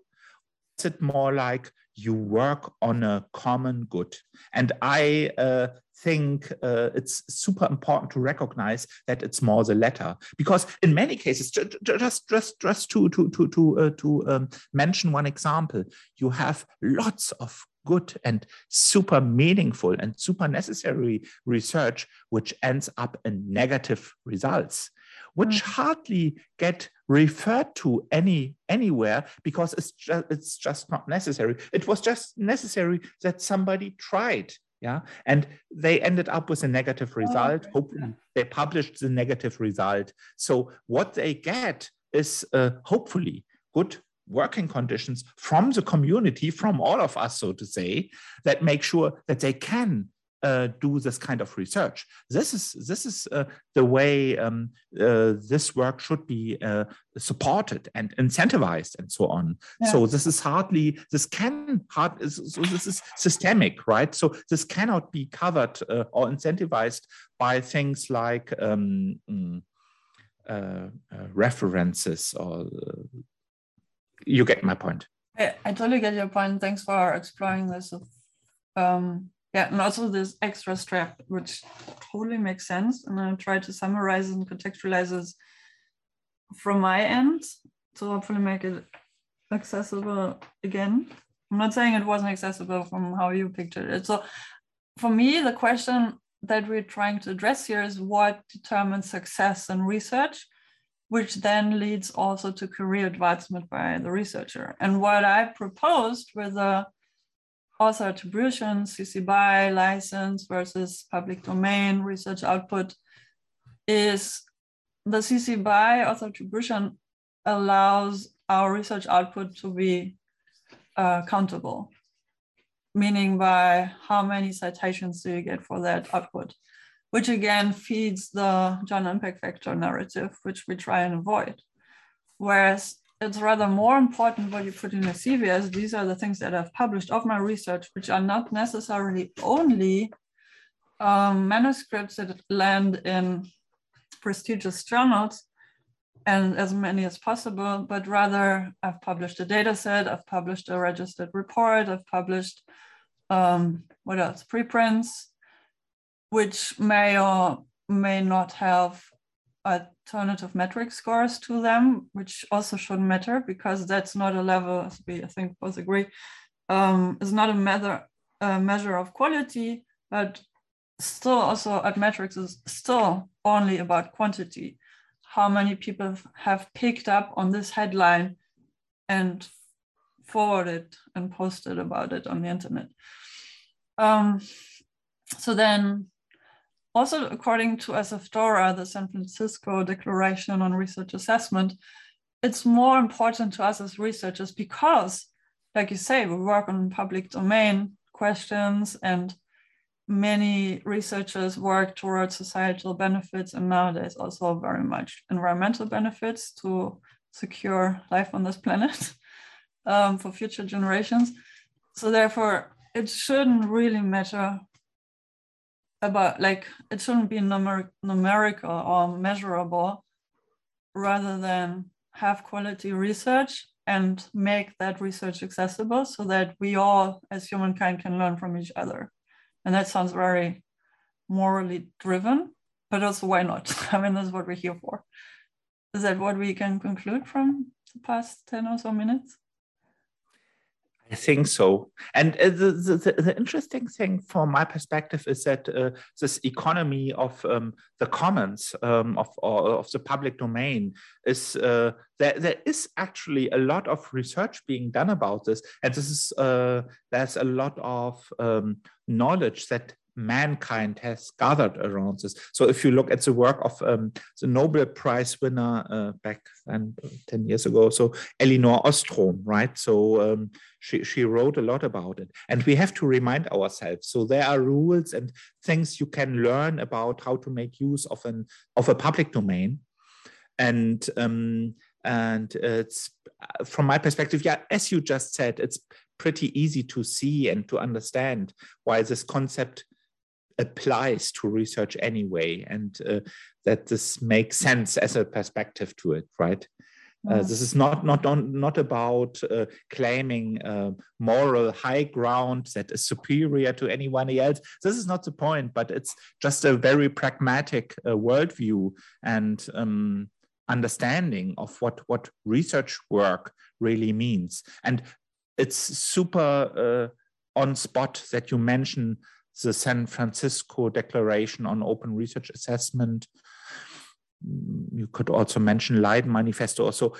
Is it more like you work on a common good? And I... Uh, think uh, it's super important to recognize that it's more the latter, because in many cases, just just just to to to to uh, to um, mention one example, you have lots of good and super meaningful and super necessary research which ends up in negative results, which mm-hmm. hardly get referred to any anywhere because it's just it's just not necessary. It was just necessary that somebody tried. Yeah, and they ended up with a negative result. Oh, okay. Hopefully, they published the negative result. So what they get is uh, hopefully good working conditions from the community, from all of us, so to say, that make sure that they can uh, do this kind of research. This is this is uh, the way um, uh, this work should be uh, supported and incentivized and so on. Yeah. So this is hardly, this can, hard, so this is systemic, right? So this cannot be covered uh, or incentivized by things like um, uh, uh, references or, uh, you get my point. I, I totally get your point. Thanks for exploring this. Um... Yeah, and also this extra strap, which totally makes sense. And I'll try to summarize and contextualize this from my end to hopefully make it accessible again. I'm not saying it wasn't accessible from how you pictured it. So for me, the question that we're trying to address here is what determines success in research, which then leads also to career advancement by the researcher. And what I proposed with a author attribution, C C B Y license versus public domain research output is the C C B Y author attribution allows our research output to be uh, countable, meaning by how many citations do you get for that output, which again feeds the journal impact factor narrative, which we try and avoid. Whereas it's rather more important what you put in your C V, as these are the things that I've published of my research, which are not necessarily only um, manuscripts that land in prestigious journals and as many as possible, but rather I've published a data set, I've published a registered report, I've published, um, what else, preprints, which may or may not have alternative metric scores to them, which also shouldn't matter because that's not a level, as we I think both agree, um, is not a measure, a measure of quality, but still also at metrics is still only about quantity. How many people have picked up on this headline and forwarded and posted about it on the internet. Um, so then, also, according to S F DORA, the San Francisco Declaration on Research Assessment, it's more important to us as researchers because, like you say, we work on public domain questions and many researchers work towards societal benefits and nowadays also very much environmental benefits to secure life on this planet um, for future generations. So therefore, it shouldn't really matter about, like, it shouldn't be numer numerical or measurable rather than have quality research and make that research accessible so that we all as humankind can learn from each other. And that sounds very morally driven, but also why not? I mean, that's what we're here for. Is that what we can conclude from the past ten or so minutes? I think so. And the, the, the interesting thing from my perspective is that uh, this economy of um, the commons, um, of, of the public domain, is uh, there, there is actually a lot of research being done about this. And this is uh, there's a lot of um, knowledge that mankind has gathered around this. So if you look at the work of um, the Nobel Prize winner uh, back then, ten years ago, so Elinor Ostrom, right? So um, she, she wrote a lot about it. And we have to remind ourselves. So there are rules and things you can learn about how to make use of, an, of a public domain. And, um, and it's, from my perspective, yeah, as you just said, it's pretty easy to see and to understand why this concept applies to research anyway, and uh, that this makes sense as a perspective to it, right? Uh, this is not not not about uh, claiming uh, moral high ground that is superior to anyone else. This is not the point, but it's just a very pragmatic uh, worldview and um, understanding of what what research work really means. And it's super uh, on spot that you mention the San Francisco Declaration on Open Research Assessment. You could also mention Leiden Manifesto. Also,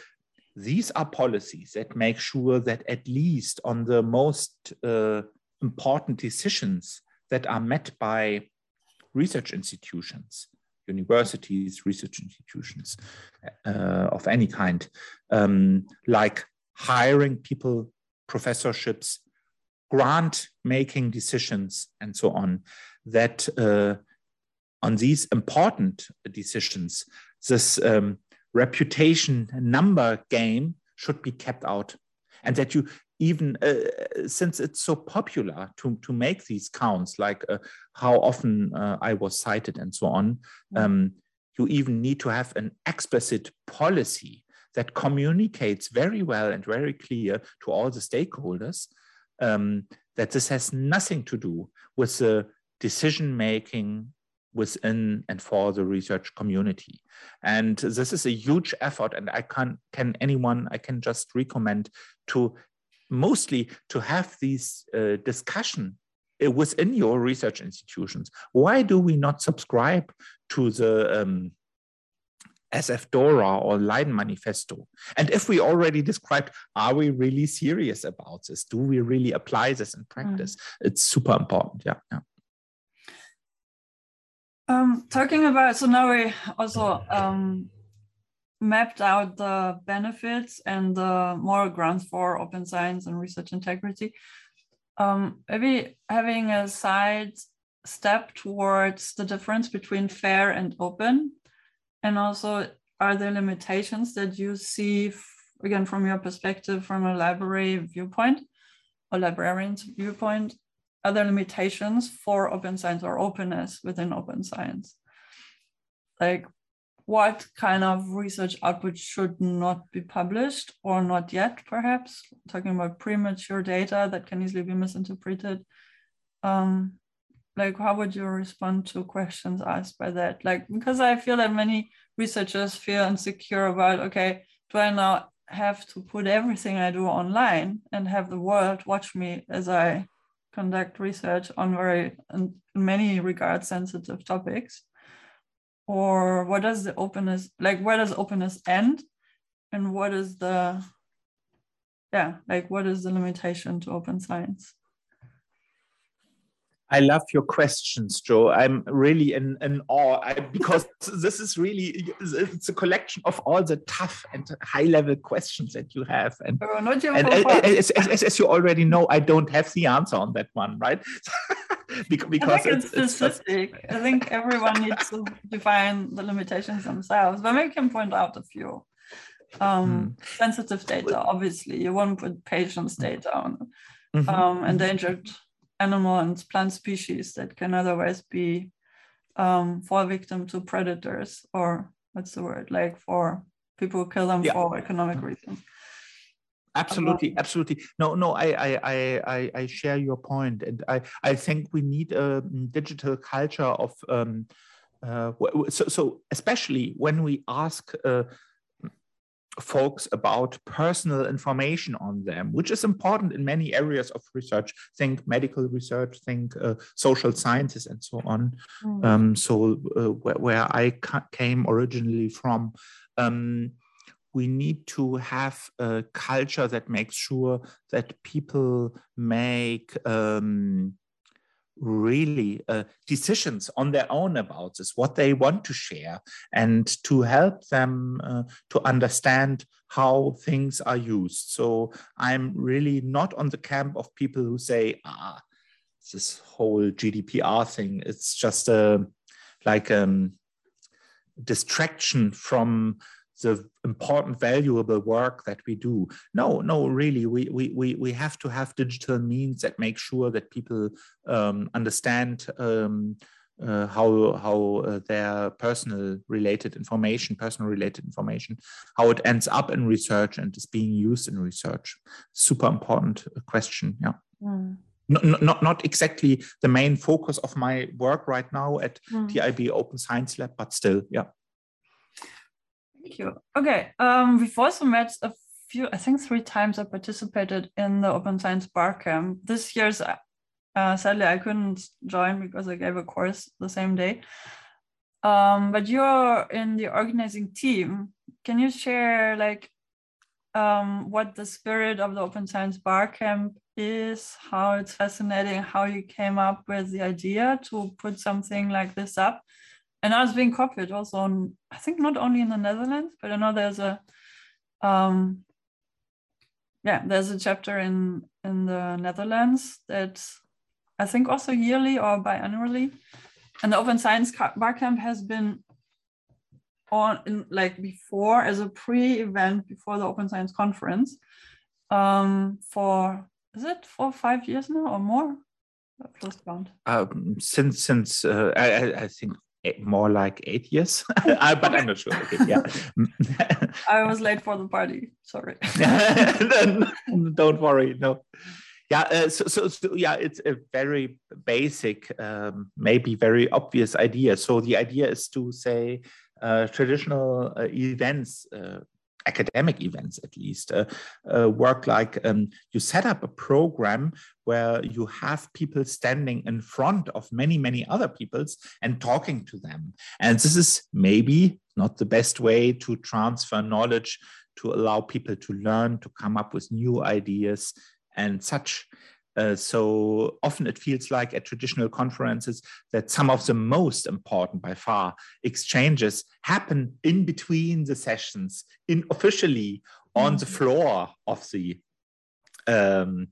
these are policies that make sure that at least on the most uh, important decisions that are met by research institutions, universities, research institutions uh, of any kind, um, like hiring people, professorships, grant making decisions, and so on, that uh, on these important decisions, this um, reputation number game should be kept out. And that you even, uh, since it's so popular to, to make these counts, like uh, how often uh, I was cited and so on, um, you even need to have an explicit policy that communicates very well and very clear to all the stakeholders Um, that this has nothing to do with the decision making within and for the research community. And this is a huge effort, and I can't, can anyone, I can just recommend to mostly to have these uh, discussion within your research institutions. Why do we not subscribe to the um, S F DORA or Leiden Manifesto? And if we already described, are we really serious about this? Do we really apply this in practice? Mm. It's super important, yeah. yeah. Um, talking about, so now we also um, mapped out the benefits and the moral grounds for open science and research integrity. Um, maybe having a side step towards the difference between fair and open. And also, are there limitations that you see, again, from your perspective, from a library viewpoint or librarian's viewpoint? Are there limitations for open science or openness within open science? Like, what kind of research output should not be published or not yet, perhaps? I'm talking about premature data that can easily be misinterpreted. Um, Like, how would you respond to questions asked by that? Like, because I feel that many researchers feel insecure about, okay, do I now have to put everything I do online and have the world watch me as I conduct research on very, in many regards, sensitive topics? Or what does the openness, like, where does openness end? And what is the, yeah, like, what is the limitation to open science? I love your questions, Joe. I'm really in, in awe I, because this is really, it's a collection of all the tough and high-level questions that you have. And, oh, not and as, as, as, as you already know, I don't have the answer on that one, right? because I think it's, it's specific. It's I think everyone needs to define the limitations themselves, but we can point out a few. Um, mm. Sensitive data, obviously. You won't put patients' data on mm-hmm. um, endangered animal and plant species that can otherwise be um, fall victim to predators, or what's the word, like for people who kill them yeah. for economic reasons. Absolutely, absolutely. No, no, I, I, I, I share your point, and I, I think we need a digital culture of, um, uh, so, so especially when we ask uh, folks about personal information on them, which is important in many areas of research. Think medical research, think uh, social sciences, and so on. Mm. Um, so, uh, where, where I ca- came originally from. Um, We need to have a culture that makes sure that people make um, really uh, decisions on their own about this, what they want to share, and to help them uh, to understand how things are used. So I'm really not on the camp of people who say, ah, this whole G D P R thing, it's just a, like a um, distraction from the important, valuable work that we do. No, no, really, we we we we have to have digital means that make sure that people um, understand um, uh, how how uh, their personal related information, personal related information, how it ends up in research and is being used in research. Super important question. Yeah. Mm. Not, not, not exactly the main focus of my work right now at mm. T I B Open Science Lab, but still, yeah. Thank you. Okay, um, we've also met a few, I think three times I participated in the Open Science Barcamp. This year's, uh, sadly, I couldn't join because I gave a course the same day. Um, but you're in the organizing team. Can you share like um, what the spirit of the Open Science Barcamp is, how it's fascinating, how you came up with the idea to put something like this up? And I was being copied also on, I think not only in the Netherlands, but I know there's a, um, yeah, there's a chapter in, in the Netherlands that I think also yearly or biannually. And the Open Science Barcamp has been on in, like before as a pre-event before the Open Science Conference um, for, is it four or five years now or more? I've lost count. Um, since, since uh, I, I think, more like eight years, but I'm not sure. Okay, yeah. I was late for the party. Sorry. Don't worry. No. Yeah. Uh, so, so, so, yeah, it's a very basic, um, maybe very obvious idea. So the idea is to say uh, traditional uh, events, uh, academic events at least, uh, uh, work like um, you set up a program where you have people standing in front of many, many other peoples and talking to them. And this is maybe not the best way to transfer knowledge, to allow people to learn, to come up with new ideas and such. Uh, so often it feels like at traditional conferences that some of the most important by far exchanges happen in between the sessions, in officially on mm-hmm. the floor of the um,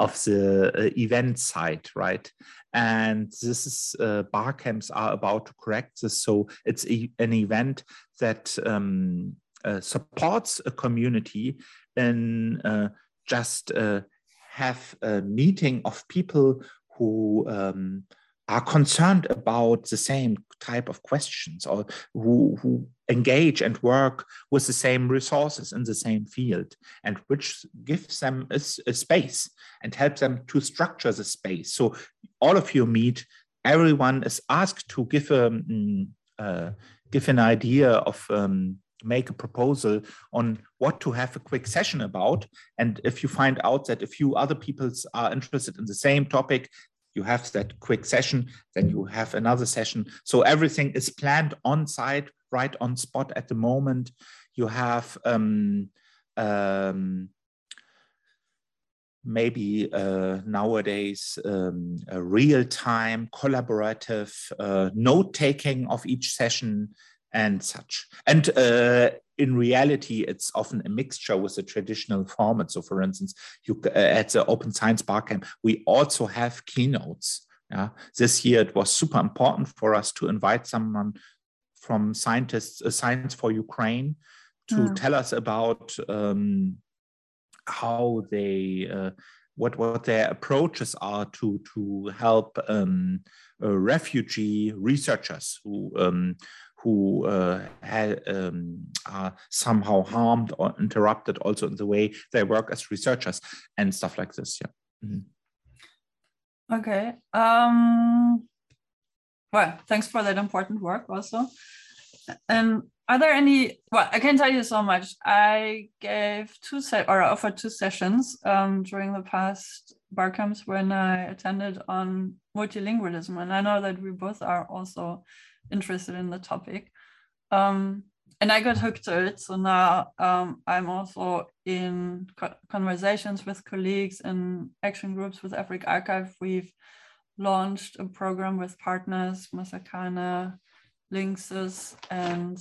of the uh, event site, right? And this is uh, barcamps are about to correct this. So it's a, an event that um, uh, supports a community in uh, just uh, have a meeting of people who um, are concerned about the same type of questions or who, who engage and work with the same resources in the same field, and which gives them a, a space and helps them to structure the space. So all of you meet, everyone is asked to give, a, uh, give an idea of um, make a proposal on what to have a quick session about. And if you find out that a few other people are interested in the same topic, you have that quick session, then you have another session. So everything is planned on site, right on spot at the moment. You have um, um, maybe uh, nowadays um, a real-time collaborative uh, note-taking of each session and such. And uh, in reality, it's often a mixture with the traditional format. So for instance, you, uh, at the Open Science Barcamp, we also have keynotes. Yeah? This year, it was super important for us to invite someone from scientists, uh, Science for Ukraine, to mm. tell us about um, how they, uh, what, what their approaches are to, to help um, uh, refugee researchers who, um, who uh, ha, um, are somehow harmed or interrupted also in the way they work as researchers and stuff like this. Yeah. Mm-hmm. Okay. Um, well, thanks for that important work also. And um, are there any, well, I can tell you so much. I gave two, se or I offered two sessions um, during the past Barcamps when I attended on multilingualism. And I know that we both are also interested in the topic. Um, and I got hooked to it. So now um, I'm also in co conversations with colleagues and action groups with Africa Archive. We've launched a program with partners, Masakana, Linksys, and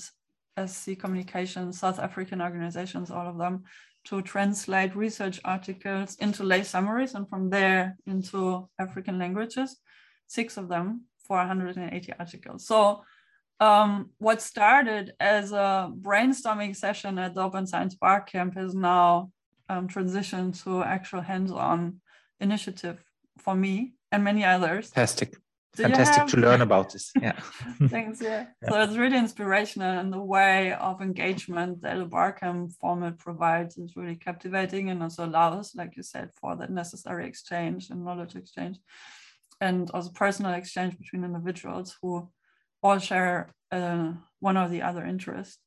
S C Communications, South African organizations, all of them, to translate research articles into lay summaries and from there into African languages, six of them for one hundred eighty articles. So um, what started as a brainstorming session at the Open Science Barcamp is now um, transitioned to actual hands-on initiative for me and many others. Fantastic. Do Fantastic to learn about this. Yeah. Thanks. Yeah. Yeah. So it's really inspirational, and the way of engagement that a Barcamp format provides is really captivating and also allows, like you said, for that necessary exchange and knowledge exchange, and also personal exchange between individuals who all share uh, one or the other interest.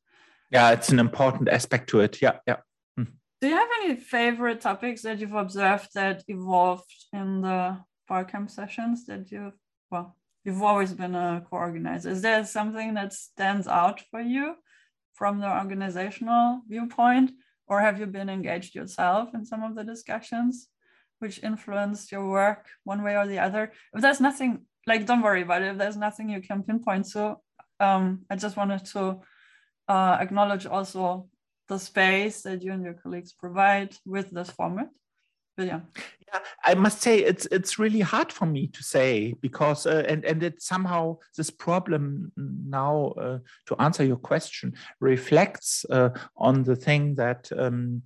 Yeah, it's an important aspect to it. Yeah. Yeah. Mm. Do you have any favorite topics that you've observed that evolved in the Barcamp sessions that you've Well, you've always been a co-organizer. Is there something that stands out for you from the organizational viewpoint, or have you been engaged yourself in some of the discussions which influenced your work one way or the other? If there's nothing, like, don't worry about it. If there's nothing you can pinpoint to, um, I just wanted to uh, acknowledge also the space that you and your colleagues provide with this format. But yeah. Yeah, I must say it's it's really hard for me to say, because uh, and and it somehow this problem now uh, to answer your question reflects uh, on the thing that um,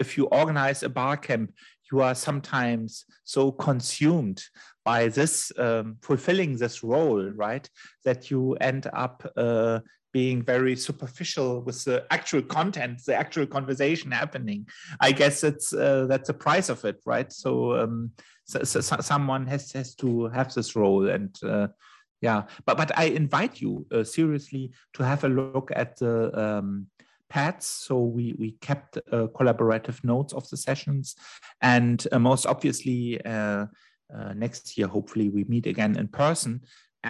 if you organize a Barcamp, you are sometimes so consumed by this um, fulfilling this role, right, that you end up Uh, being very superficial with the actual content, the actual conversation happening. I guess it's uh, that's the price of it, right? So, um, so, so someone has has to have this role, and uh, yeah. But but I invite you uh, seriously to have a look at the um, pads. So we we kept uh, collaborative notes of the sessions, and uh, most obviously uh, uh, next year hopefully we meet again in person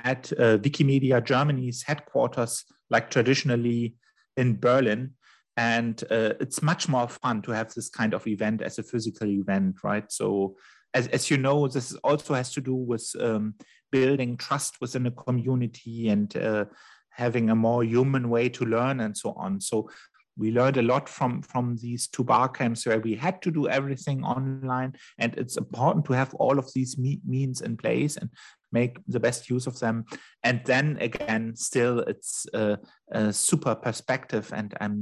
at uh, Wikimedia Germany's headquarters, like traditionally in Berlin. And uh, it's much more fun to have this kind of event as a physical event, right? So as, as you know, this also has to do with um, building trust within a community and uh, having a more human way to learn and so on. So we learned a lot from, from these two Barcamps where we had to do everything online. And it's important to have all of these me means in place and make the best use of them. And then again, still it's a, a super perspective, and I'm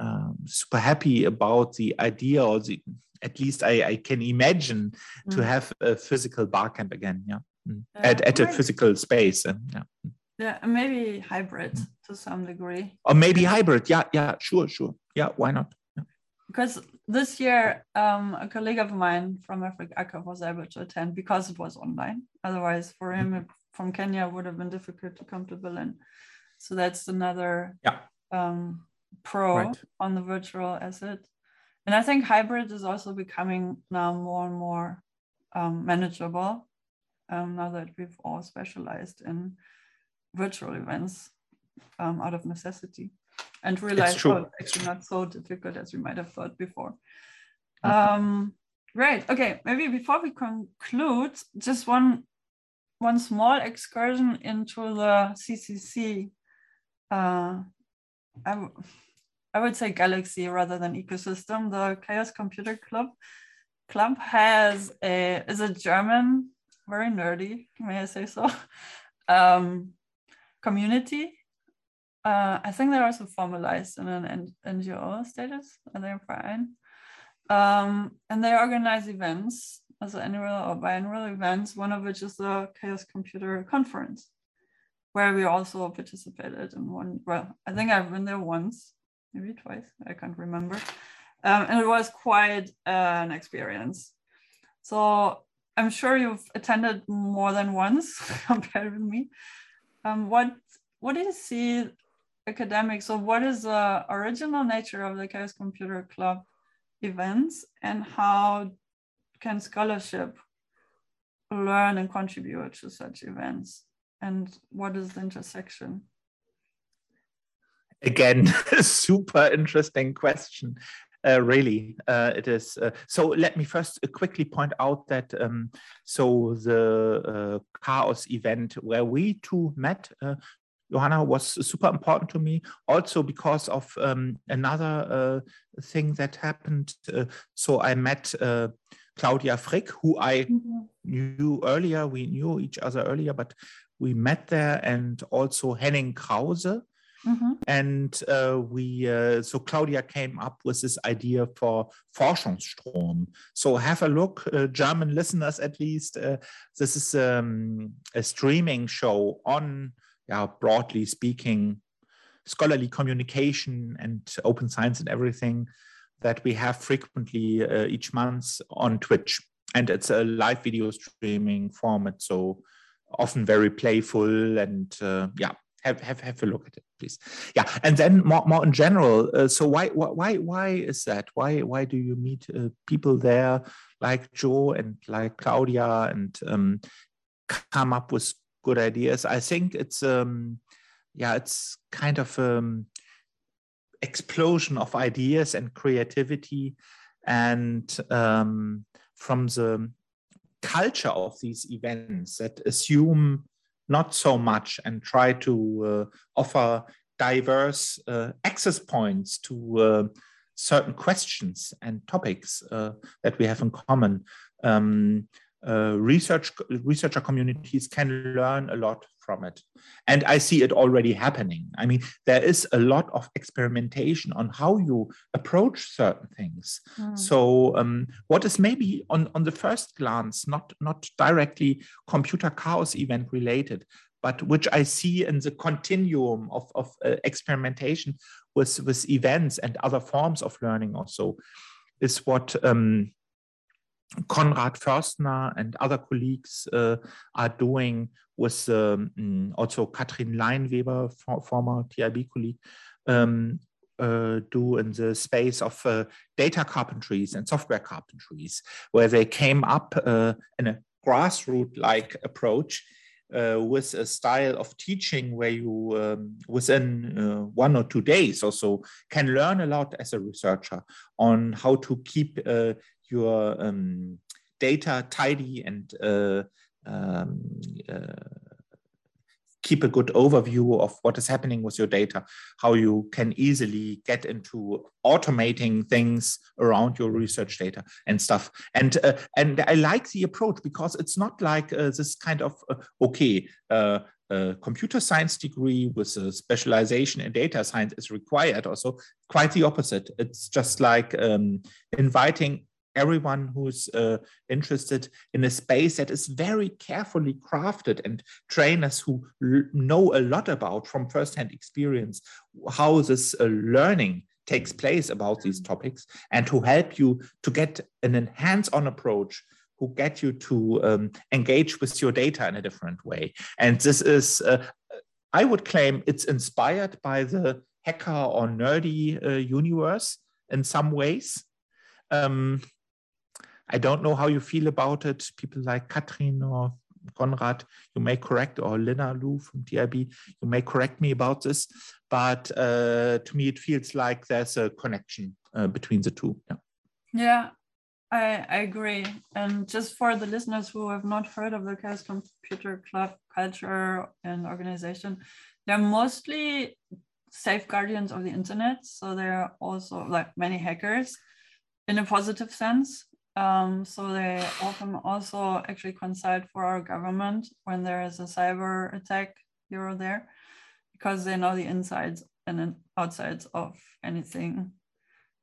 um, super happy about the idea, or the, at least I, I can imagine, mm. to have a physical Barcamp again, yeah, mm. uh, at, at a physical space. And, yeah. Yeah, maybe hybrid mm. to some degree. Or maybe hybrid, yeah, yeah, sure, sure. Yeah, why not? Yeah. Because this year, um, a colleague of mine from Africa Archive was able to attend because it was online. Otherwise, for him mm-hmm. from Kenya, it would have been difficult to come to Berlin. So that's another yeah. um, pro right. on the virtual asset. And I think hybrid is also becoming now more and more um, manageable, um, now that we've all specialized in virtual events um, out of necessity, and realized oh, it's actually not so difficult as we might have thought before. Mm-hmm. Um, right, okay, maybe before we conclude, just one, one small excursion into the C C C, uh, I, w I would say galaxy rather than ecosystem. The Chaos Computer Club, Club has a, is a German, very nerdy, may I say so, um, community. Uh, I think they're also formalized in an N G O status, are they fine? Um, and they organize events, also annual or biannual events, one of which is the Chaos Computer Conference, where we also participated in one. Well, I think I've been there once, maybe twice, I can't remember. Um, and it was quite uh, an experience. So I'm sure you've attended more than once compared with me. Um, what, what do you see academics, so what is the original nature of the Chaos Computer Club events, and how can scholarship learn and contribute to such events? And what is the intersection? Again, super interesting question. Uh, really, uh, it is. Uh, so let me first quickly point out that um, so the uh, Chaos event where we two met, uh, Johanna, was super important to me also because of um, another uh, thing that happened. Uh, so I met uh, Claudia Frick, who I mm-hmm. knew earlier. We knew each other earlier, but we met there, and also Henning Krause. Mm-hmm. And uh, we, uh, so Claudia came up with this idea for Forschungsstrom. So have a look, uh, German listeners at least. Uh, this is um, a streaming show on, yeah, broadly speaking, scholarly communication and open science and everything that we have frequently uh, each month on Twitch. And it's a live video streaming format, so often very playful and, uh, yeah. Have, have have a look at it, please. Yeah, and then more, more in general. Uh, so why why why is that? Why why do you meet uh, people there like Joe and like Claudia and um, come up with good ideas? I think it's um, yeah, it's kind of um, explosion of ideas and creativity, and um, from the culture of these events that assume not so much and try to uh, offer diverse uh, access points to uh, certain questions and topics uh, that we have in common. Um, uh, research researcher communities can learn a lot from it. And I see it already happening. I mean, there is a lot of experimentation on how you approach certain things. Mm. So um, what is maybe on, on the first glance, not, not directly computer chaos event related, but which I see in the continuum of, of uh, experimentation with, with events and other forms of learning also, is what um, Konrad Förstner and other colleagues uh, are doing with um, also Katrin Leinweber, for, former T I B colleague, um, uh, do in the space of uh, data carpentries and software carpentries, where they came up uh, in a grassroots-like approach uh, with a style of teaching where you, um, within uh, one or two days or so, can learn a lot as a researcher on how to keep uh, your um, data tidy and uh, um, uh, keep a good overview of what is happening with your data, how you can easily get into automating things around your research data and stuff. And uh, and I like the approach because it's not like uh, this kind of, uh, okay, uh, a computer science degree with a specialization in data science is required also, quite the opposite. It's just like um, inviting everyone who's uh, interested in a space that is very carefully crafted, and trainers who know a lot about from firsthand experience how this uh, learning takes place about these topics, and to help you to get an hands-on approach, who get you to um, engage with your data in a different way. And this is, uh, I would claim, it's inspired by the hacker or nerdy uh, universe in some ways. Um, I don't know how you feel about it. People like Katrin or Konrad, you may correct, or Lina Lu from T I B, you may correct me about this. But uh, to me, it feels like there's a connection uh, between the two. Yeah, yeah, I, I agree. And just for the listeners who have not heard of the Chaos Computer Club culture and organization, they're mostly safe guardians of the internet. So they're also, like many hackers, in a positive sense. Um, so they often also actually consult for our government when there is a cyber attack here or there, because they know the insides and outsides of anything,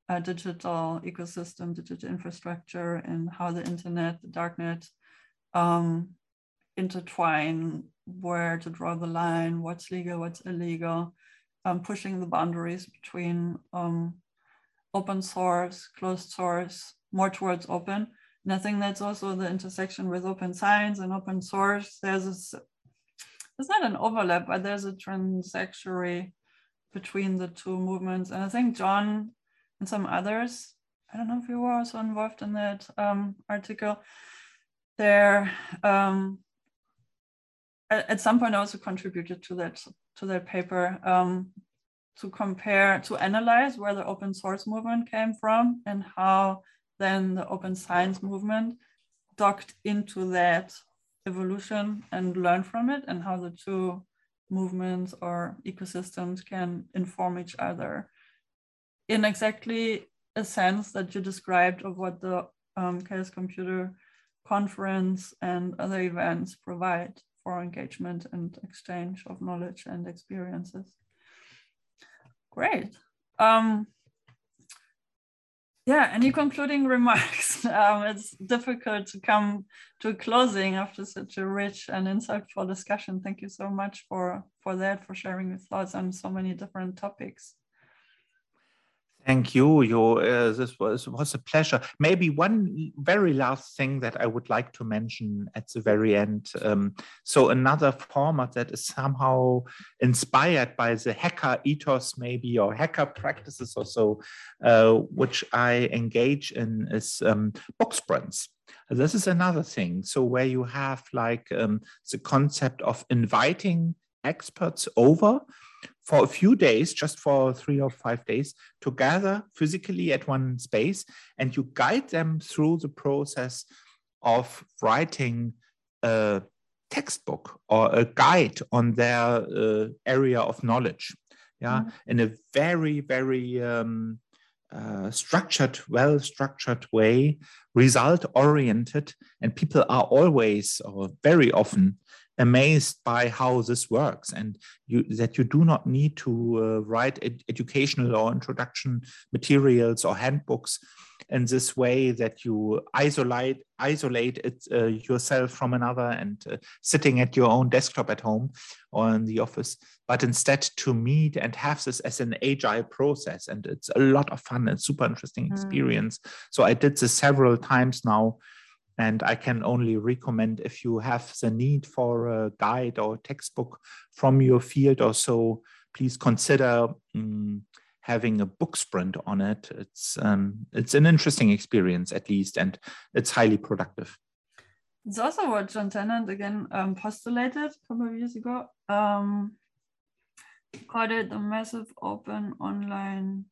a digital ecosystem, digital infrastructure, and how the internet, the darknet, um, intertwine, where to draw the line, what's legal, what's illegal, um, pushing the boundaries between um, open source, closed source, more towards open. And I think that's also the intersection with open science and open source. There's a, it's not an overlap, but there's a transectionary between the two movements. And I think John and some others, I don't know if you were also involved in that um, article, there um, at some point also contributed to that to that paper um, to compare, to analyze where the open source movement came from and how then the open science movement docked into that evolution and learned from it, and how the two movements or ecosystems can inform each other in exactly a sense that you described of what the um, Chaos Computer Conference and other events provide for engagement and exchange of knowledge and experiences. Great. Um, yeah, any concluding remarks? um, it's difficult to come to a closing after such a rich and insightful discussion. Thank you so much for, for that, for sharing your thoughts on so many different topics. Thank you. you uh, this was, was a pleasure. Maybe one very last thing that I would like to mention at the very end. Um, so another format that is somehow inspired by the hacker ethos maybe, or hacker practices or so, uh, which I engage in, is um, book sprints. This is another thing. So where you have like um, the concept of inviting experts over for a few days, just for three or five days, to gather physically at one space, and you guide them through the process of writing a textbook or a guide on their uh, area of knowledge. Yeah, mm-hmm. In a very, very um, uh, structured, well-structured way, result-oriented, and people are always, or very often, amazed by how this works, and you, that you do not need to uh, write ed educational or introduction materials or handbooks in this way, that you isolate isolate it, uh, yourself from another, and uh, sitting at your own desktop at home or in the office, but instead to meet and have this as an agile process. And it's a lot of fun and super interesting experience. Mm. So I did this several times now, and I can only recommend, if you have the need for a guide or textbook from your field or so, please consider um, having a book sprint on it. It's, um, it's an interesting experience, at least, and it's highly productive. It's also what John Tennant again um, postulated a couple of years ago. Um, called it a massive open online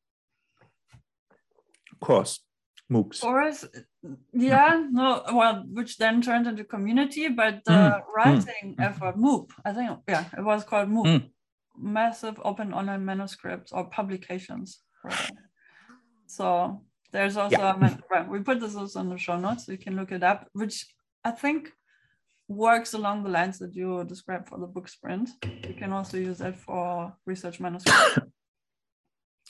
course. MOOCs. Or is, yeah, no, well, which then turned into community, but the mm, writing mm, effort, MOOC, I think, yeah, it was called MOOC, mm. Massive Open Online Manuscripts or Publications. Right? So there's also, yeah. a, we put this also in the show notes, so you can look it up, which I think works along the lines that you described for the book sprint. You can also use that for research manuscripts.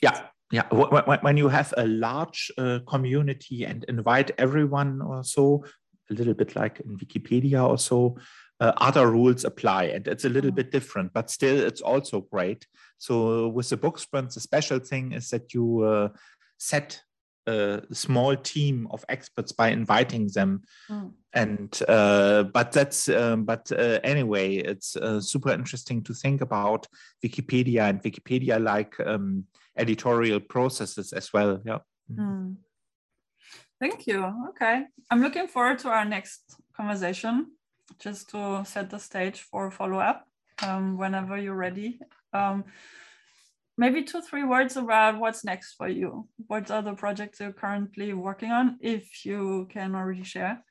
Yeah. Yeah, when you have a large uh, community and invite everyone or so, a little bit like in Wikipedia or so, uh, other rules apply, and it's a little bit different, but still it's also great. So with the book sprints, the special thing is that you uh, set a small team of experts by inviting them. Mm. And uh, but that's um, but uh, anyway, it's uh, super interesting to think about Wikipedia and Wikipedia like um, editorial processes as well. Yeah. Mm. Thank you. Okay, I'm looking forward to our next conversation, just to set the stage for follow up um, whenever you're ready. Um, Maybe two, three words about what's next for you. What are the projects you're currently working on, if you can already share?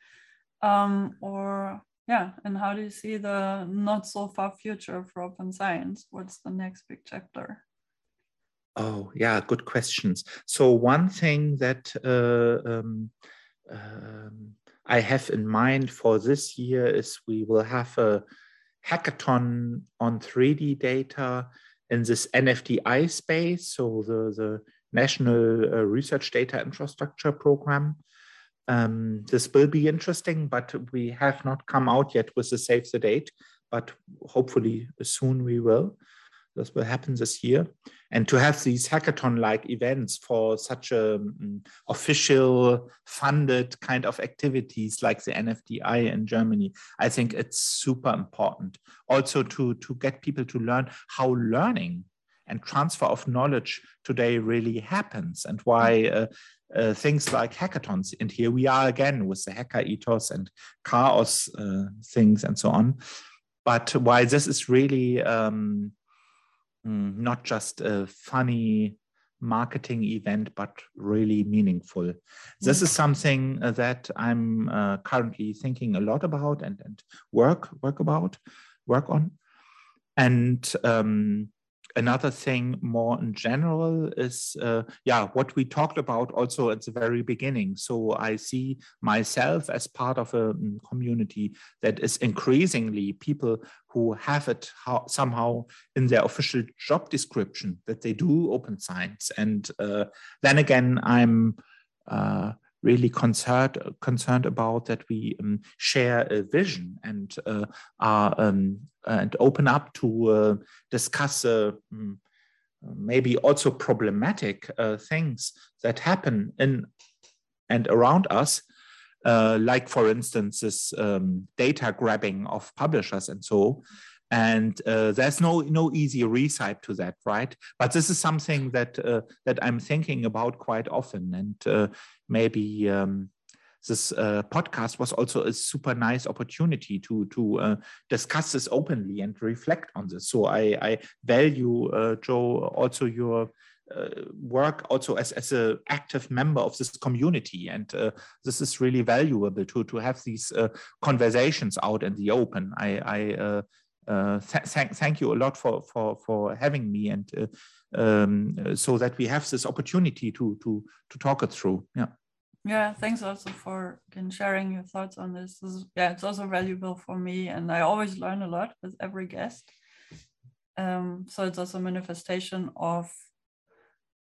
Um, or yeah, and how do you see the not so far future for open science? What's the next big chapter? Oh yeah, good questions. So one thing that uh, um, um, I have in mind for this year is we will have a hackathon on three D data in this N F D I space, so the, the National Research Data Infrastructure Program, Um, this will be interesting, but we have not come out yet with the save the date, but hopefully soon we will. This will happen this year. And to have these hackathon-like events for such a um, official funded kind of activities like the N F D I in Germany, I think it's super important. Also to, to get people to learn how learning and transfer of knowledge today really happens, and why uh, uh, things like hackathons, and here we are again with the hacker ethos and chaos uh, things and so on, but why this is really um, not just a funny marketing event, but really meaningful. Mm-hmm. This is something that I'm uh, currently thinking a lot about and, and work, work about, work on. And um, another thing more in general is, uh, yeah, what we talked about also at the very beginning. So I see myself as part of a community that is increasingly people who have it how, somehow in their official job description that they do open science. And uh, then again, I'm uh, really concerned, concerned about that we um, share a vision and uh, are um, and open up to uh, discuss uh, maybe also problematic uh, things that happen in and around us, uh, like, for instance, this um, data grabbing of publishers and so. And uh, there's no no easy recipe to that, right? But this is something that uh, that I'm thinking about quite often, and uh, maybe um, this uh, podcast was also a super nice opportunity to to uh, discuss this openly and reflect on this. So I, I value uh, Joe, also your uh, work also as as an active member of this community, and uh, this is really valuable to to have these uh, conversations out in the open. I. I uh, Uh, th thank, thank you a lot for, for, for having me, and uh, um, so that we have this opportunity to, to, to talk it through. Yeah. Yeah. Thanks also for again, sharing your thoughts on this. This is, yeah, it's also valuable for me, and I always learn a lot with every guest. Um, so it's also a manifestation of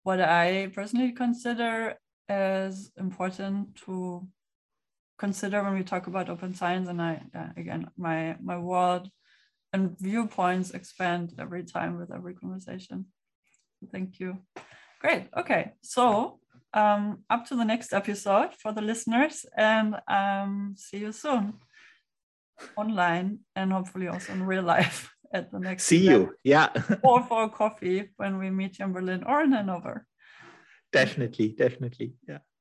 what I personally consider as important to consider when we talk about open science. And I, yeah, again, my, my world and viewpoints expand every time with every conversation. Thank you. Great. Okay. So um, up to the next episode for the listeners, and um, see you soon online and hopefully also in real life at the next. See event. You. Yeah. Or for a coffee when we meet you in Berlin or in Hannover. Definitely. Definitely. Yeah.